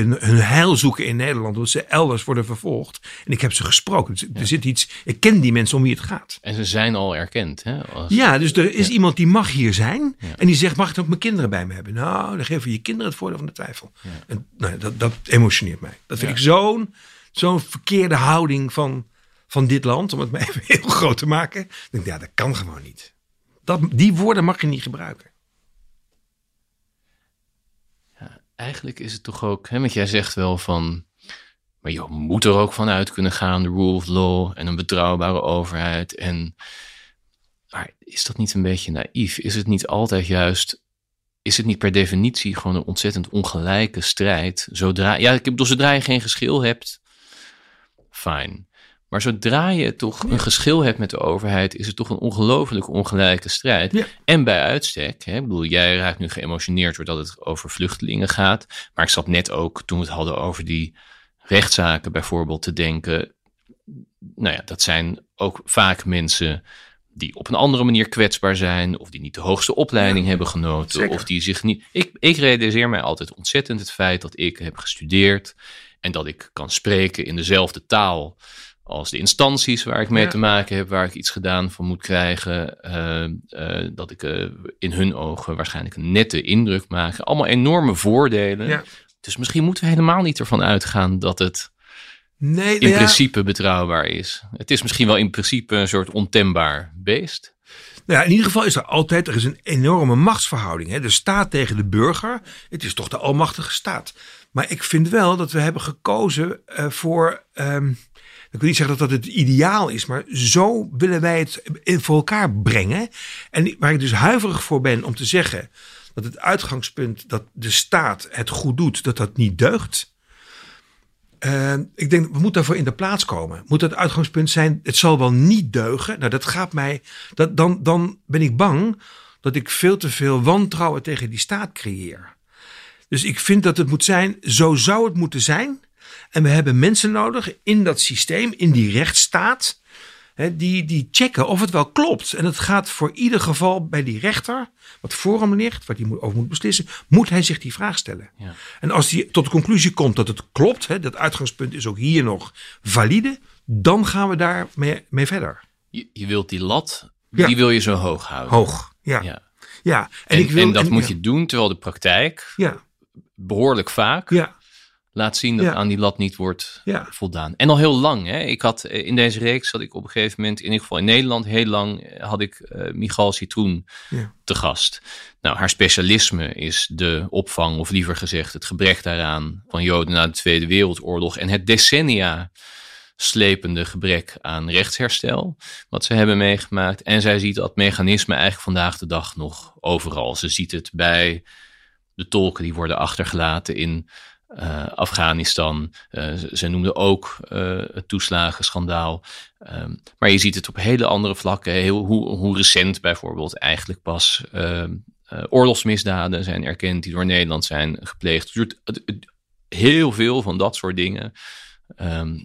hun heil zoeken in Nederland, omdat ze elders worden vervolgd. En ik heb ze gesproken. Dus ja. Er zit iets. Ik ken die mensen om wie het gaat. En ze zijn al erkend. Hè? Als... Ja, dus er is iemand die mag hier zijn. Ja. En die zegt, mag ik ook mijn kinderen bij me hebben? Nou, dan geven je kinderen het voordeel van de twijfel. Ja. En nou, dat emotioneert mij. Dat vind ik zo'n verkeerde houding van dit land, om het maar even heel groot te maken. Ik denk, ja, dat kan gewoon niet. Die woorden mag je niet gebruiken. Ja, eigenlijk is het toch ook, hè, want jij zegt wel van, maar je moet er ook vanuit kunnen gaan, de rule of law en een betrouwbare overheid. Maar is dat niet een beetje naïef? Is het niet altijd juist, is het niet per definitie gewoon een ontzettend ongelijke strijd? Zodra je geen geschil hebt, fijn. Maar zodra je toch een geschil hebt met de overheid, is het toch een ongelooflijk ongelijke strijd. Ja. En bij uitstek, hè, ik bedoel, jij raakt nu geëmotioneerd doordat het over vluchtelingen gaat. Maar ik zat net ook, toen we het hadden over die rechtszaken bijvoorbeeld, te denken. Nou ja, dat zijn ook vaak mensen die op een andere manier kwetsbaar zijn, of die niet de hoogste opleiding hebben genoten, zeker. Of die zich niet... Ik realiseer mij altijd ontzettend het feit dat ik heb gestudeerd en dat ik kan spreken in dezelfde taal als de instanties waar ik mee te maken heb, waar ik iets gedaan van moet krijgen, dat ik in hun ogen waarschijnlijk een nette indruk maak. Allemaal enorme voordelen. Ja. Dus misschien moeten we helemaal niet ervan uitgaan dat het in principe betrouwbaar is. Het is misschien wel in principe een soort ontembaar beest. Nou ja, in ieder geval is er is een enorme machtsverhouding. Hè? De staat tegen de burger. Het is toch de almachtige staat. Maar ik vind wel dat we hebben gekozen voor... Ik wil niet zeggen dat het ideaal is, maar zo willen wij het voor elkaar brengen. En waar ik dus huiverig voor ben om te zeggen dat het uitgangspunt dat de staat het goed doet, dat niet deugt. Ik denk, we moeten daarvoor in de plaats komen. Moet het uitgangspunt zijn, het zal wel niet deugen. Nou, dat gaat mij... Dan ben ik bang dat ik veel te veel wantrouwen tegen die staat creëer. Dus ik vind dat het moet zijn, zo zou het moeten zijn. En we hebben mensen nodig in dat systeem, in die rechtsstaat, die checken of het wel klopt. En dat gaat voor ieder geval bij die rechter, wat voor hem ligt, wat hij over moet beslissen, moet hij zich die vraag stellen. Ja. En als hij tot de conclusie komt dat het klopt, dat uitgangspunt is ook hier nog valide, dan gaan we daar mee verder. Je wilt die lat, die wil je zo hoog houden. Hoog, ja. En dat moet je doen, terwijl de praktijk behoorlijk vaak... Ja. Laat zien dat aan die lat niet wordt voldaan. En al heel lang. Hè? Ik had in deze reeks had ik op een gegeven moment, in ieder geval in Nederland, heel lang had ik Michal Citroen te gast. Nou, haar specialisme is de opvang, of liever gezegd, het gebrek daaraan van Joden na de Tweede Wereldoorlog en het decennia slepende gebrek aan rechtsherstel wat ze hebben meegemaakt. En zij ziet dat mechanisme eigenlijk vandaag de dag nog overal. Ze ziet het bij de tolken die worden achtergelaten in Afghanistan, ze noemden ook het toeslagenschandaal. Maar je ziet het op hele andere vlakken. Hoe recent bijvoorbeeld eigenlijk pas oorlogsmisdaden zijn erkend die door Nederland zijn gepleegd. Heel veel van dat soort dingen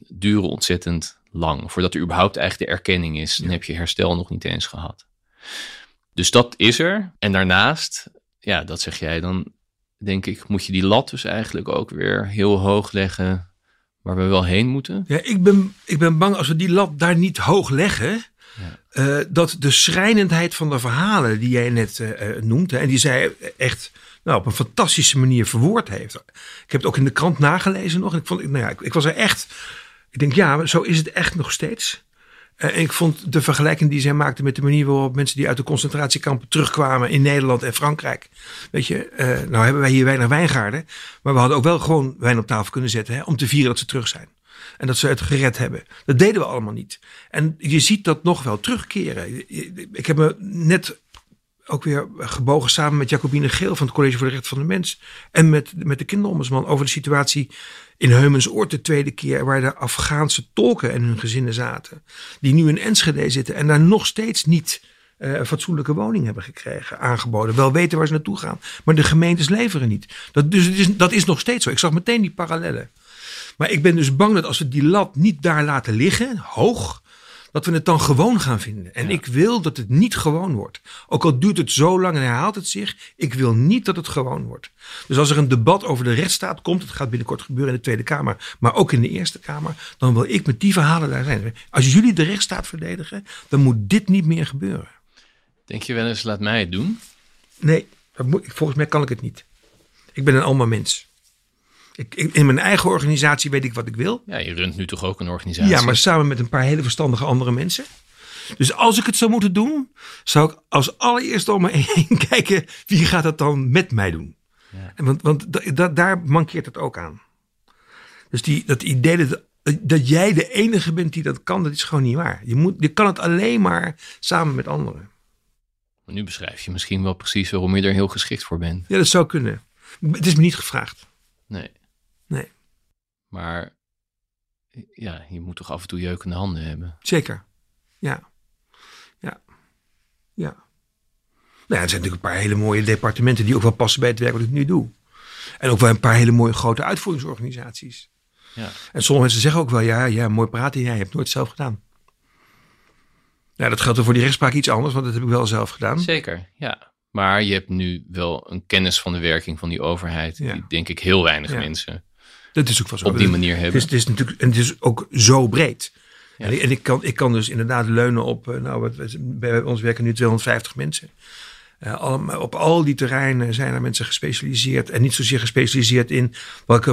duren ontzettend lang. Voordat er überhaupt eigenlijk de erkenning is, dan heb je herstel nog niet eens gehad. Dus dat is er. En daarnaast, ja, dat zeg jij dan, denk ik, moet je die lat dus eigenlijk ook weer heel hoog leggen waar we wel heen moeten. Ja, ik ben bang als we die lat daar niet hoog leggen, dat de schrijnendheid van de verhalen die jij net noemt, hè, en die zij echt op een fantastische manier verwoord heeft. Ik heb het ook in de krant nagelezen nog. En ik vond, ik was er echt, ik denk zo is het echt nog steeds. En ik vond de vergelijking die zij maakte met de manier waarop mensen die uit de concentratiekampen terugkwamen in Nederland en Frankrijk. Weet je, nou hebben wij hier weinig wijngaarden. Maar we hadden ook wel gewoon wijn op tafel kunnen zetten, hè, om te vieren dat ze terug zijn. En dat ze het gered hebben. Dat deden we allemaal niet. En je ziet dat nog wel terugkeren. Ik heb me net ook weer gebogen samen met Jacobine Geel van het College voor de Rechten van de Mens. En met de kinderombudsman over de situatie in Heumens-Oort de tweede keer, waar de Afghaanse tolken en hun gezinnen zaten. Die nu in Enschede zitten en daar nog steeds niet een fatsoenlijke woning hebben gekregen, aangeboden. Wel weten waar ze naartoe gaan, maar de gemeentes leveren niet. Dat is nog steeds zo. Ik zag meteen die parallellen. Maar ik ben dus bang dat als we die lat niet daar laten liggen, hoog, dat we het dan gewoon gaan vinden. En ik wil dat het niet gewoon wordt. Ook al duurt het zo lang en herhaalt het zich. Ik wil niet dat het gewoon wordt. Dus als er een debat over de rechtsstaat komt. Het gaat binnenkort gebeuren in de Tweede Kamer. Maar ook in de Eerste Kamer. Dan wil ik met die verhalen daar zijn. Als jullie de rechtsstaat verdedigen. Dan moet dit niet meer gebeuren. Denk je wel eens, laat mij het doen? Nee, volgens mij kan ik het niet. Ik ben een allemaal mens. In mijn eigen organisatie weet ik wat ik wil. Ja, je runt nu toch ook een organisatie? Ja, maar samen met een paar hele verstandige andere mensen. Dus als ik het zou moeten doen, zou ik als allereerst om me heen kijken, wie gaat dat dan met mij doen? Ja. Want daar mankeert het ook aan. Dus dat idee dat jij de enige bent die dat kan, dat is gewoon niet waar. Je kan het alleen maar samen met anderen. Maar nu beschrijf je misschien wel precies waarom je er heel geschikt voor bent. Ja, dat zou kunnen. Het is me niet gevraagd. Nee. Maar ja, je moet toch af en toe jeukende handen hebben? Zeker, ja. Nou ja, er zijn natuurlijk een paar hele mooie departementen die ook wel passen bij het werk wat ik nu doe. En ook wel een paar hele mooie grote uitvoeringsorganisaties. Ja. En sommige mensen zeggen ook wel, ja, mooi praten, jij hebt nooit zelf gedaan. Nou, dat geldt er voor die rechtspraak iets anders, want dat heb ik wel zelf gedaan. Zeker, ja. Maar je hebt nu wel een kennis van de werking van die overheid. Ja. Die denk ik heel weinig mensen dat is ook wel zo. Op die manier hebben. Het is natuurlijk, en het is ook zo breed. Ja. En ik kan dus inderdaad leunen op... bij ons werken nu 250 mensen. Op al die terreinen zijn er mensen gespecialiseerd. En niet zozeer gespecialiseerd in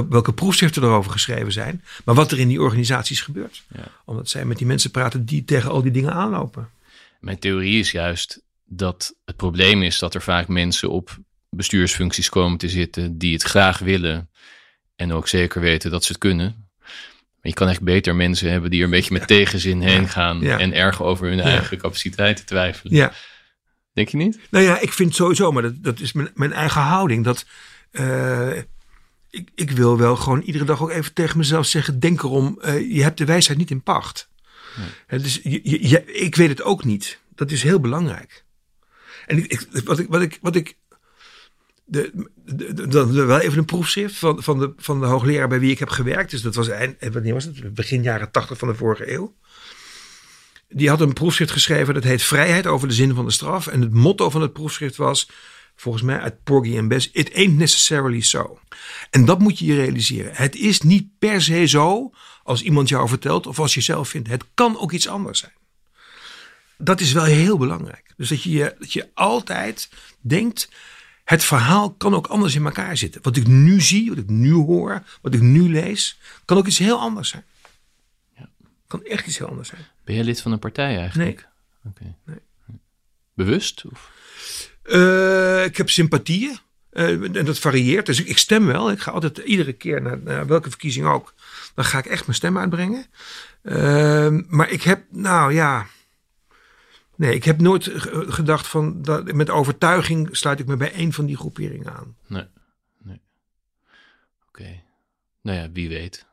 welke proefschriften erover geschreven zijn. Maar wat er in die organisaties gebeurt. Ja. Omdat zij met die mensen praten die tegen al die dingen aanlopen. Mijn theorie is juist... dat het probleem is dat er vaak mensen op bestuursfuncties komen te zitten die het graag willen en ook zeker weten dat ze het kunnen. Maar je kan echt beter mensen hebben die er een beetje met tegenzin heen gaan en erg over hun eigen capaciteiten twijfelen. Ja. Denk je niet? Nou ja, ik vind sowieso, maar dat is mijn eigen houding, dat ik wil wel gewoon iedere dag ook even tegen mezelf zeggen, denk erom, je hebt de wijsheid niet in pacht. Nee. Dus ik weet het ook niet. Dat is heel belangrijk. En wat ik wel even een proefschrift van de hoogleraar bij wie ik heb gewerkt. Dus dat was begin jaren 80 van de vorige eeuw. Die had een proefschrift geschreven dat heet Vrijheid over de zin van de straf. En het motto van het proefschrift was, volgens mij uit Porgy and Bess, it ain't necessarily so. En dat moet je je realiseren. Het is niet per se zo als iemand jou vertelt of als je zelf vindt. Het kan ook iets anders zijn. Dat is wel heel belangrijk. Dus dat je altijd denkt, het verhaal kan ook anders in elkaar zitten. Wat ik nu zie, wat ik nu hoor, wat ik nu lees, kan ook iets heel anders zijn. Ja. Kan echt iets heel anders zijn. Ben jij lid van een partij eigenlijk? Nee. Okay. Nee. Bewust? Of? Ik heb sympathieën. En dat varieert. Dus ik stem wel. Ik ga altijd iedere keer, naar welke verkiezing ook, dan ga ik echt mijn stem uitbrengen. Maar ik heb, nee, ik heb nooit gedacht van, met overtuiging sluit ik me bij één van die groeperingen aan. Nee. Oké. Nou ja, wie weet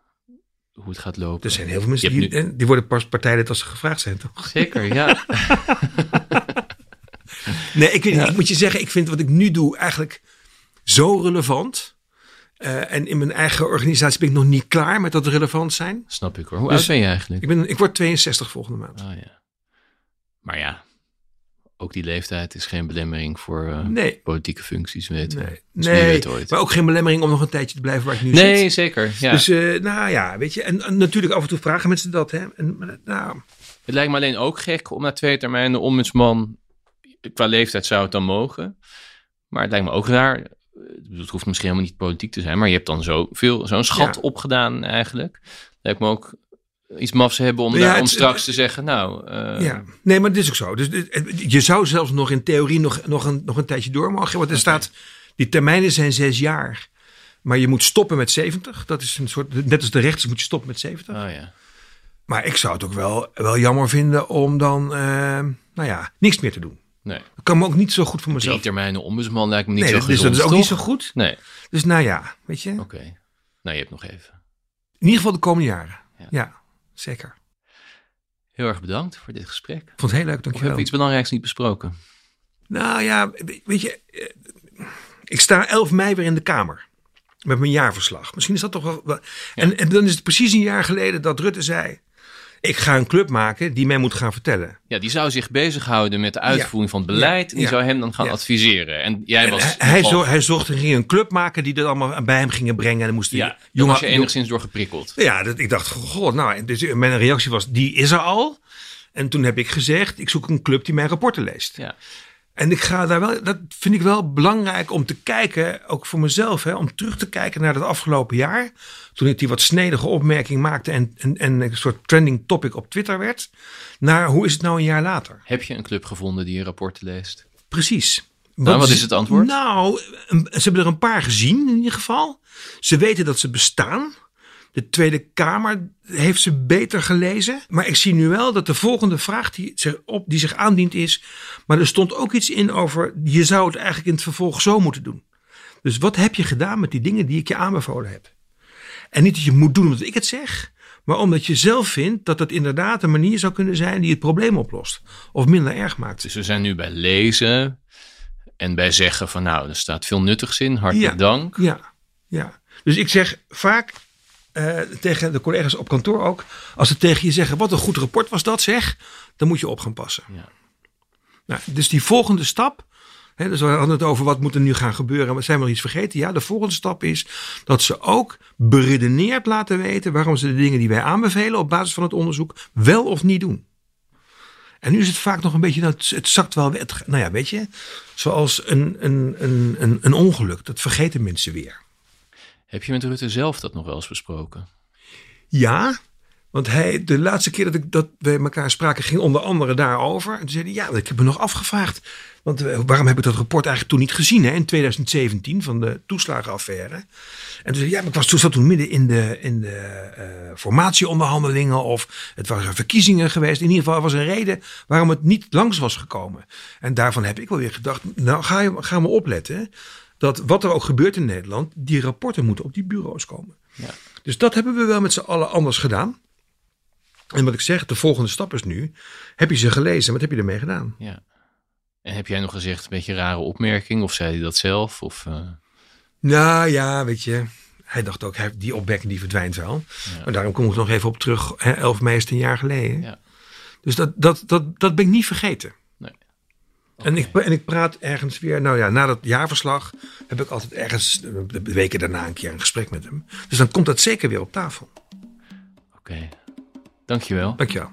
hoe het gaat lopen. Er zijn heel veel mensen die worden pas partijlid als ze gevraagd zijn, toch? Zeker, ja. Nee, ik weet niet. Ik moet je zeggen, ik vind wat ik nu doe eigenlijk zo relevant. En in mijn eigen organisatie ben ik nog niet klaar met dat relevant zijn. Snap ik hoor. Hoe oud ben je eigenlijk? Ik word 62 volgende maand. Oh ja. Maar ja, ook die leeftijd is geen belemmering voor politieke functies, weten we. Nee, maar ook geen belemmering om nog een tijdje te blijven waar ik nu zit. Nee, zeker. Ja. Dus weet je, en natuurlijk af en toe vragen mensen dat. Hè? Het lijkt me alleen ook gek om na 2 termijnen de ombudsman, qua leeftijd zou het dan mogen. Maar het lijkt me ook raar, het hoeft misschien helemaal niet politiek te zijn, maar je hebt dan zo'n schat opgedaan eigenlijk. Lijkt me ook iets mafs hebben om straks te zeggen, Nee, maar dit is ook zo. Dus je zou zelfs nog in theorie nog een tijdje door mogen. Want er staat, die termijnen zijn 6 jaar. Maar je moet stoppen met 70. Dat is een soort, net als de rechters moet je stoppen met 70. Oh, ja. Maar ik zou het ook wel jammer vinden om dan, niks meer te doen. Nee. Dat kan me ook niet zo goed voor mezelf. 3 termijnen ombudsman lijkt me niet zo gezond, dat is ook toch? Niet zo goed. Nee. Dus weet je. Oké. Nou, je hebt nog even. In ieder geval de komende jaren. Ja. Zeker. Heel erg bedankt voor dit gesprek. Ik vond het heel leuk, dankjewel. Of hebben we iets belangrijks niet besproken? Nou ja, weet je, ik sta 11 mei weer in de Kamer met mijn jaarverslag. Misschien is dat toch wel... En dan is het precies 1 jaar geleden dat Rutte zei... ik ga een club maken die mij moet gaan vertellen. Ja, die zou zich bezighouden met de uitvoering van het beleid. Die zou hem dan gaan adviseren. En jij was... Hij ging een club maken die dat allemaal bij hem gingen brengen. En dan moest was je enigszins door geprikkeld. Ja, ik dacht, god, nou, dus mijn reactie was, die is er al. En toen heb ik gezegd, ik zoek een club die mijn rapporten leest. Ja. En ik ga daar wel, dat vind ik wel belangrijk om te kijken, ook voor mezelf, hè, om terug te kijken naar dat afgelopen jaar. Toen ik die wat snedige opmerking maakte en een soort trending topic op Twitter werd. Naar hoe is het nou een jaar later? Heb je een club gevonden die je rapporten leest? Precies. Nou, wat is het antwoord? Nou, ze hebben er een paar gezien in ieder geval. Ze weten dat ze bestaan. De Tweede Kamer heeft ze beter gelezen. Maar ik zie nu wel dat de volgende vraag die zich aandient is... maar er stond ook iets in over... je zou het eigenlijk in het vervolg zo moeten doen. Dus wat heb je gedaan met die dingen die ik je aanbevolen heb? En niet dat je moet doen omdat ik het zeg... maar omdat je zelf vindt dat dat inderdaad een manier zou kunnen zijn... die het probleem oplost of minder erg maakt. Dus we zijn nu bij lezen en bij zeggen van... nou, er staat veel nuttigs in, hartelijk dank. Ja. Dus ik zeg vaak... tegen de collega's op kantoor ook. Als ze tegen je zeggen, wat een goed rapport was dat zeg. Dan moet je op gaan passen. Ja. Nou, dus die volgende stap. Hè, dus we hadden het over wat moet er nu gaan gebeuren. En zijn we nog iets vergeten? Ja, de volgende stap is dat ze ook beredeneerd laten weten. Waarom ze de dingen die wij aanbevelen op basis van het onderzoek wel of niet doen. En nu is het vaak nog een beetje, nou, het zakt wel weg. Nou ja, weet je. Zoals een ongeluk. Dat vergeten mensen weer. Heb je met Rutte zelf dat nog wel eens besproken? Ja, want hij, de laatste keer dat we elkaar spraken ging onder andere daarover. En toen zei hij, ja, ik heb me nog afgevraagd. Want waarom heb ik dat rapport eigenlijk toen niet gezien? Hè? In 2017 van de toeslagenaffaire. En toen zei hij, ja, maar zat toen midden in de formatieonderhandelingen. Of het waren verkiezingen geweest. In ieder geval was een reden waarom het niet langs was gekomen. En daarvan heb ik wel weer gedacht, nou ga maar opletten... dat wat er ook gebeurt in Nederland... die rapporten moeten op die bureaus komen. Ja. Dus dat hebben we wel met z'n allen anders gedaan. En wat ik zeg, de volgende stap is nu... heb je ze gelezen, wat heb je ermee gedaan? Ja. En heb jij nog gezegd een beetje rare opmerking? Of zei hij dat zelf? Nou ja, weet je... Hij dacht ook, die opmerking die verdwijnt wel. Ja. Maar daarom kom ik nog even op terug. 11 mei is 10 jaar geleden. Ja. Dus dat ben ik niet vergeten. Okay. En ik praat ergens weer, nou ja, na dat jaarverslag heb ik altijd ergens de weken daarna een keer een gesprek met hem. Dus dan komt dat zeker weer op tafel. Oké. Dankjewel. Dankjewel.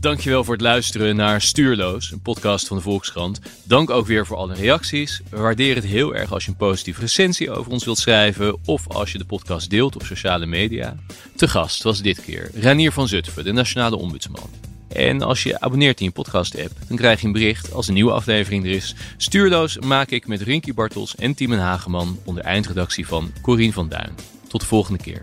Dankjewel voor het luisteren naar Stuurloos, een podcast van de Volkskrant. Dank ook weer voor alle reacties. We waarderen het heel erg als je een positieve recensie over ons wilt schrijven... of als je de podcast deelt op sociale media. Te gast was dit keer Reinier van Zutphen, de Nationale Ombudsman. En als je abonneert in je podcast-app, dan krijg je een bericht als een nieuwe aflevering er is. Stuurloos maak ik met Rinkie Bartels en Tiemen Hageman... onder eindredactie van Corien van Duin. Tot de volgende keer.